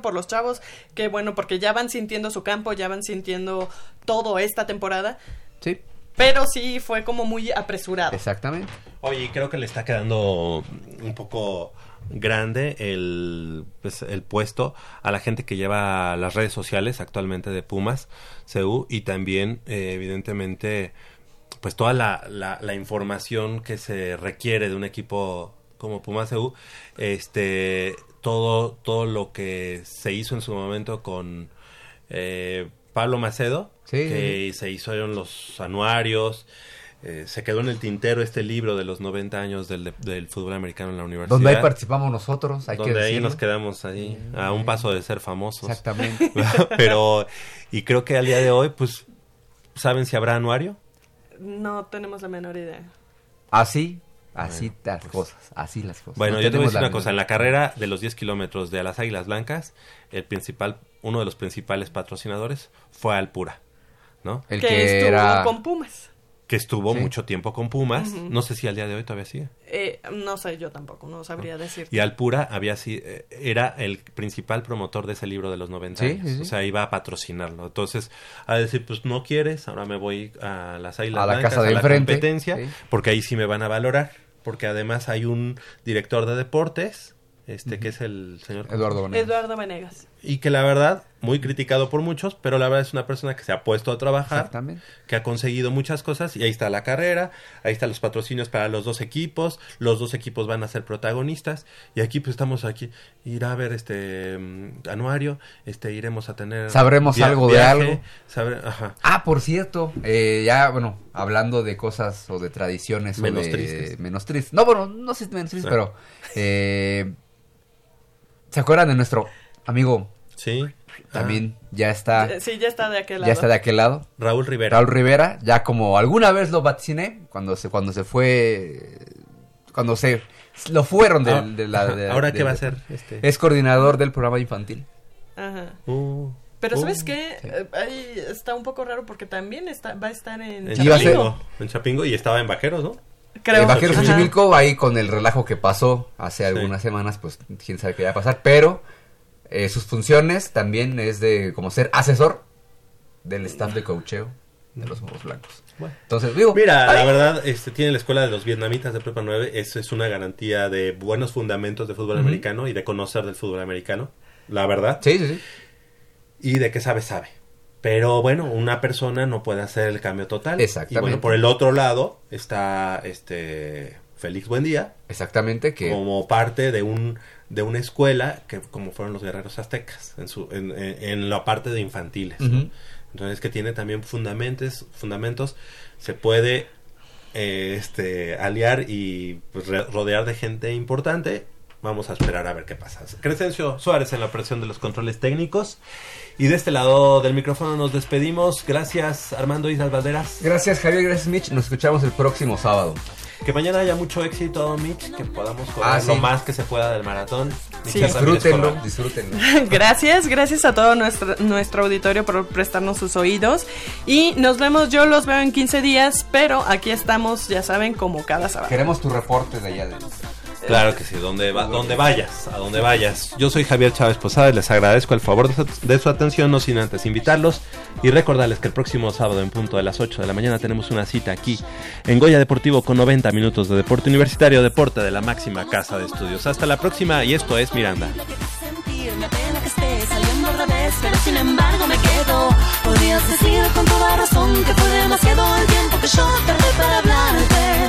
por los chavos, qué bueno, porque ya van sintiendo su campo, ya van sintiendo todo esta temporada. Sí. Pero sí fue como muy apresurado. Exactamente. Oye, creo que le está quedando un poco grande el puesto a la gente que lleva las redes sociales actualmente de Pumas CU, y también evidentemente, pues, toda la información que se requiere de un equipo como Pumas CU, todo lo que se hizo en su momento con Pablo Macedo, sí, que se hicieron los anuarios. Se quedó en el tintero este libro de los 90 años del fútbol americano en la universidad. Donde ahí participamos nosotros, hay donde que ahí nos quedamos ahí, a un paso de ser famosos. Exactamente. Pero, y creo que al día de hoy, pues, ¿saben si habrá anuario? No tenemos la menor idea. ¿Ah, sí? Así bueno, las pues, cosas, así las cosas. Bueno, no, yo te voy a decir una cosa, en la carrera de los 10 kilómetros de las Águilas Blancas, uno de los principales patrocinadores fue Alpura, ¿no? El que estuvo con Pumas. Que estuvo mucho tiempo con Pumas, no sé si al día de hoy todavía sigue. No sé, yo tampoco, no sabría decirte. Y Alpura era el principal promotor de ese libro de los 90 años, o sea, iba a patrocinarlo. Entonces, a decir, pues no quieres, ahora me voy a las Águilas Blancas, casa de a la frente, competencia, porque ahí sí me van a valorar, porque además hay un director de deportes, que es el señor Eduardo Venegas. Y que la verdad, muy criticado por muchos, pero la verdad es una persona que se ha puesto a trabajar, que ha conseguido muchas cosas, y ahí está la carrera, ahí están los patrocinios para los dos equipos van a ser protagonistas, y aquí pues estamos aquí, ir a ver anuario, iremos a tener... Sabremos algo de algo. Ah, por cierto, ya, bueno, hablando de cosas o de tradiciones menos tristes. Menos tristes. No, bueno, no sé si menos tristes, pero... ¿se acuerdan de nuestro amigo? Sí. También ya está. Sí, ya está de aquel lado. Raúl Rivera, ya como alguna vez lo vaticiné, cuando se lo fueron de la ¿ahora qué va a ser? Es coordinador del programa infantil. Ajá. Pero ¿sabes qué? Sí. Ahí está un poco raro porque también va a estar en Chapingo. En Chapingo y estaba en Vaqueros, ¿no? Creo. Vaqueros Xochimilco, ahí con el relajo que pasó hace algunas semanas, pues quién sabe qué va a pasar, pero sus funciones también es de como ser asesor del staff de coacheo de los Pumas Blancos. Bueno. Entonces, digo, mira, la verdad, tiene la escuela de los vietnamitas de Prepa 9, eso es una garantía de buenos fundamentos de fútbol americano y de conocer del fútbol americano, la verdad. Sí, sí, sí. Y de que sabe. Pero bueno, una persona no puede hacer el cambio total. Exactamente. Y bueno, por el otro lado está Félix Buendía. Exactamente, que como parte de una escuela que como fueron los guerreros aztecas en la parte de infantiles, ¿no? Entonces que tiene también fundamentos, se puede aliar y pues, rodear de gente importante. Vamos a esperar a ver qué pasa. Crescencio Suárez en la operación de los controles técnicos. Y de este lado del micrófono nos despedimos. Gracias, Armando Islas Valderas. Gracias, Javier. Gracias, Mitch. Nos escuchamos el próximo sábado. Que mañana haya mucho éxito, Mitch. Que podamos correr lo más que se pueda del maratón. Sí. Disfrútenlo. Gracias a todo nuestro auditorio por prestarnos sus oídos. Y nos vemos. Yo los veo en 15 días, pero aquí estamos, ya saben, como cada sábado. Queremos tu reporte de allá de Claro que sí, a donde vayas. Yo soy Javier Chávez Posadas, les agradezco el favor de su atención, no sin antes invitarlos y recordarles que el próximo sábado en punto de las 8 de la mañana tenemos una cita aquí en Goya Deportivo con 90 minutos de deporte universitario, deporte de la máxima casa de estudios. Hasta la próxima y esto es Miranda. Pero sin embargo me quedo. Podrías decir con toda razón que fue demasiado el tiempo que yo tardé para hablarte.